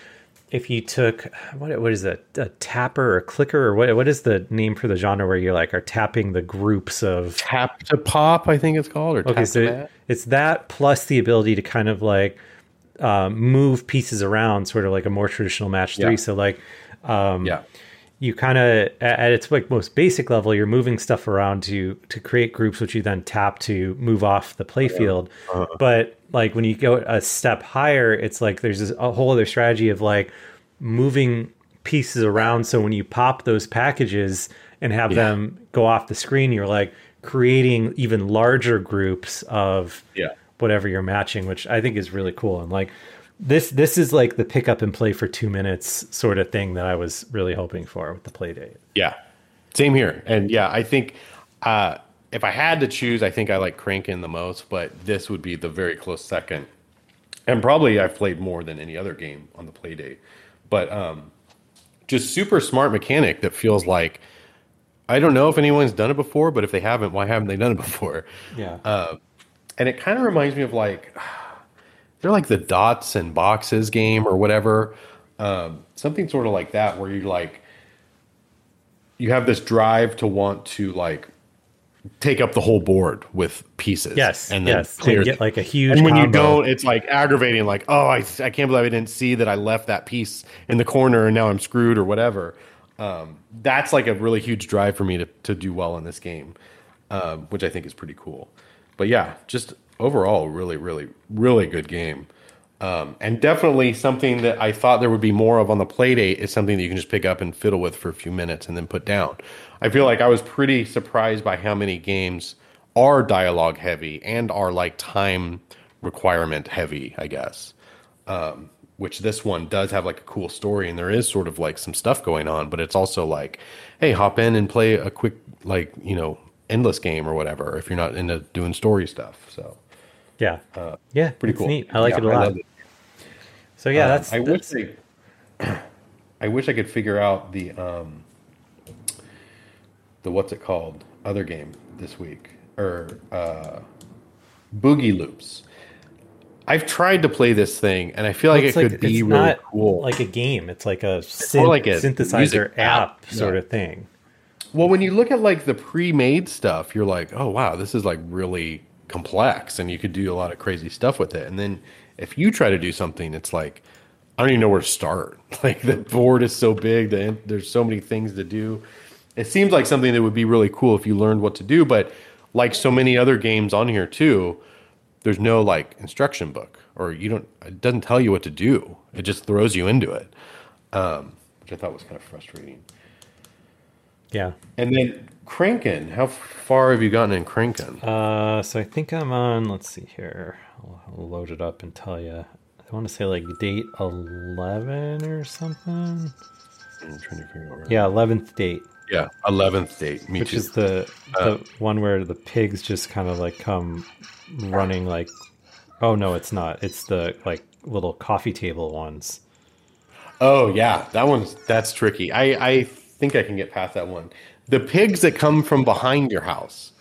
if you took, what is that, a tapper or clicker, or what is the name for the genre where you're like are tapping the groups of... Tap to pop, I think it's called, or okay, tap so to mat. It's that plus the ability to kind of like move pieces around, sort of like a more traditional match three. So like... You kind of, at its like most basic level, you're moving stuff around to create groups, which you then tap to move off the playfield. Uh-huh. But like when you go a step higher, it's like there's this, a whole other strategy of like moving pieces around. So when you pop those packages and have them go off the screen, you're like creating even larger groups of whatever you're matching, which I think is really cool. And like, This is like the pick up and play for 2 minutes sort of thing that I was really hoping for with the play date. Yeah, same here. And yeah, I think if I had to choose, I think I like Crankin' the most, but this would be the very close second. And probably I've played more than any other game on the play date. But just super smart mechanic that feels like, I don't know if anyone's done it before, but if they haven't, why haven't they done it before? Yeah. And it kind of reminds me of like... They're like the dots and boxes game or whatever. Something sort of like that where you like, you have this drive to want to like take up the whole board with pieces. Yes. And then clear and get like a huge And when combo. You don't, it's like aggravating. Like, oh, I can't believe I didn't see that I left that piece in the corner and now I'm screwed or whatever. That's like a really huge drive for me to do well in this game, which I think is pretty cool. But yeah, just... Overall, really, really, really good game. And definitely something that I thought there would be more of on the Playdate is something that you can just pick up and fiddle with for a few minutes and then put down. I feel like I was pretty surprised by how many games are dialogue heavy and are like time requirement heavy, I guess. Which this one does have like a cool story and there is sort of like some stuff going on, but it's also like, hey, hop in and play a quick, like, you know, endless game or whatever if you're not into doing story stuff. So. Yeah. Pretty cool. Neat. I like it a lot. So yeah, that's I wish I could figure out the what's it called other game this week or Boogie Loops. I've tried to play this thing and I feel like it could be really cool. Like a game, it's like a synthesizer app sort of thing. Well, when you look at like the pre-made stuff, you're like, oh wow, this is like really complex and you could do a lot of crazy stuff with it. And then if you try to do something, it's like, I don't even know where to start. Like the board is so big that there's so many things to do. It seems like something that would be really cool if you learned what to do, but like so many other games on here too, there's no like instruction book or it doesn't tell you what to do. It just throws you into it. Which I thought was kind of frustrating. Yeah. And then Crankin', how far have you gotten in Crankin'? So I think I'm on, let's see here. I'll load it up and tell you. I want to say like date 11 or something. I'm trying to figure out where. Yeah, 11th date. Yeah, 11th date. Me Which too. Is the one where the pigs just kind of like come running like, oh no, it's not. It's the like little coffee table ones. Oh yeah, that's tricky. I think I can get past that one. The pigs that come from behind your house,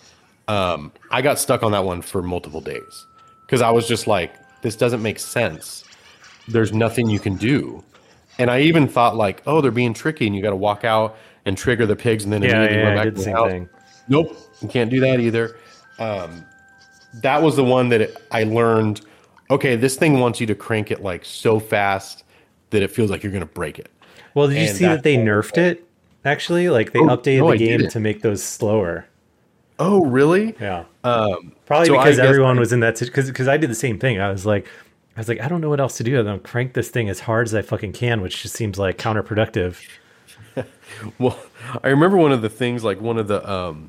I got stuck on that one for multiple days because I was just like, this doesn't make sense. There's nothing you can do. And I even thought like, oh, they're being tricky and you got to walk out and trigger the pigs and then immediately run back to the house. Thing. Nope, you can't do that either. That was the one that I learned, okay, this thing wants you to crank it like so fast that it feels like you're going to break it. Well, did you see that they nerfed it? Actually, like they updated the game to make those slower. Oh, really? Yeah. Probably so because everyone was in that situation. Because I did the same thing. I was like, I don't know what else to do. I'm going to crank this thing as hard as I fucking can, which just seems like counterproductive. Well, I remember one of the things, like one of the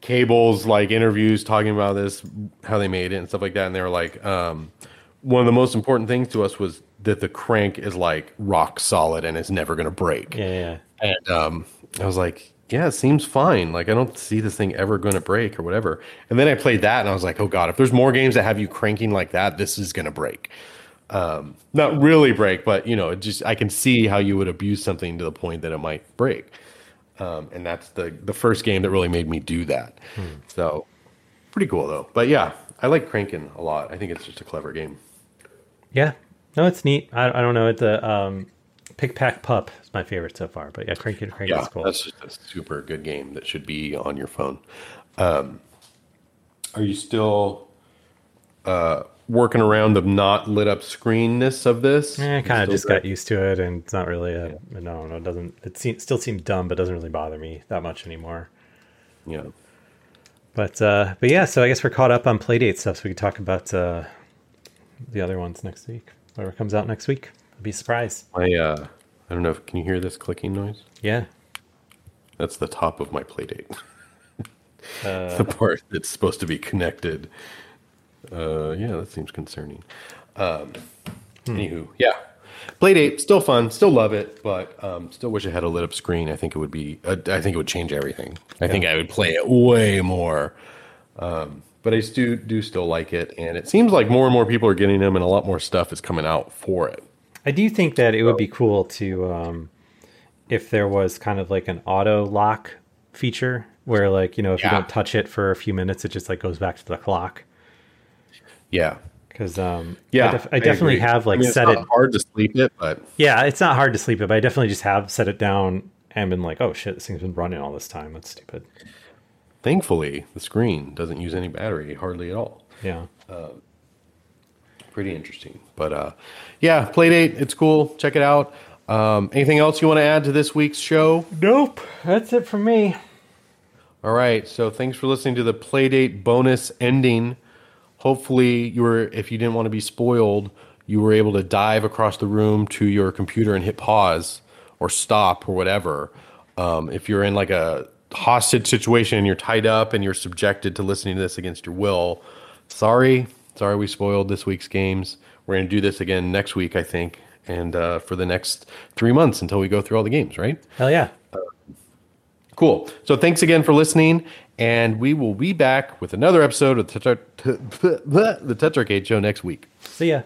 Cable's like interviews talking about this, how they made it and stuff like that. And they were like, one of the most important things to us was that the crank is like rock solid and it's never going to break. Yeah. And I was like, yeah, it seems fine. Like, I don't see this thing ever going to break or whatever. And then I played that and I was like, oh God, if there's more games that have you cranking like that, this is going to break. Not really break, but you know, I can see how you would abuse something to the point that it might break. And that's the first game that really made me do that. So pretty cool though. But yeah, I like Crankin' a lot. I think it's just a clever game. Yeah. No, it's neat. I don't know. It's a Pick Pack Pup is my favorite so far. But yeah, Crankin' is cool. That's just a super good game that should be on your phone. Are you still working around the not lit up screenness of this? Yeah, I kind of just got used to it, and it's not really a no. It doesn't. It still seems dumb, but doesn't really bother me that much anymore. Yeah. But yeah, so I guess we're caught up on Playdate stuff, so we can talk about the other ones next week. Whatever comes out next week, I'll be surprised. I don't know if can you hear this clicking noise? Yeah. That's the top of my Playdate. The part that's supposed to be connected. Yeah, that seems concerning. Anywho, yeah. Playdate, still fun, still love it, but still wish it had a lit up screen. I think it would be. I think it would change everything. I think I would play it way more. But I do still like it, and it seems like more and more people are getting them, and a lot more stuff is coming out for it. I do think that it would be cool to if there was kind of like an auto lock feature where, like, you know, if you don't touch it for a few minutes, it just like goes back to the clock. Yeah. Because I definitely have like set it. It's hard to sleep it, but yeah, it's not hard to sleep it. But I definitely just have set it down and been like, oh shit, this thing's been running all this time. That's stupid. Thankfully, the screen doesn't use any battery hardly at all. Yeah, pretty interesting. But yeah, Playdate, it's cool. Check it out. Anything else you want to add to this week's show? Nope, that's it for me. All right, so thanks for listening to the Playdate bonus ending. Hopefully, if you didn't want to be spoiled, you were able to dive across the room to your computer and hit pause or stop or whatever. If you're in like a hostage situation and you're tied up and you're subjected to listening to this against your will, sorry we spoiled this week's games. We're going to do this again next week, I think, and for the next 3 months until we go through all the games, right? Hell yeah. Cool. So thanks again for listening, and we will be back with another episode of the Tetrarcade Show next week. See ya.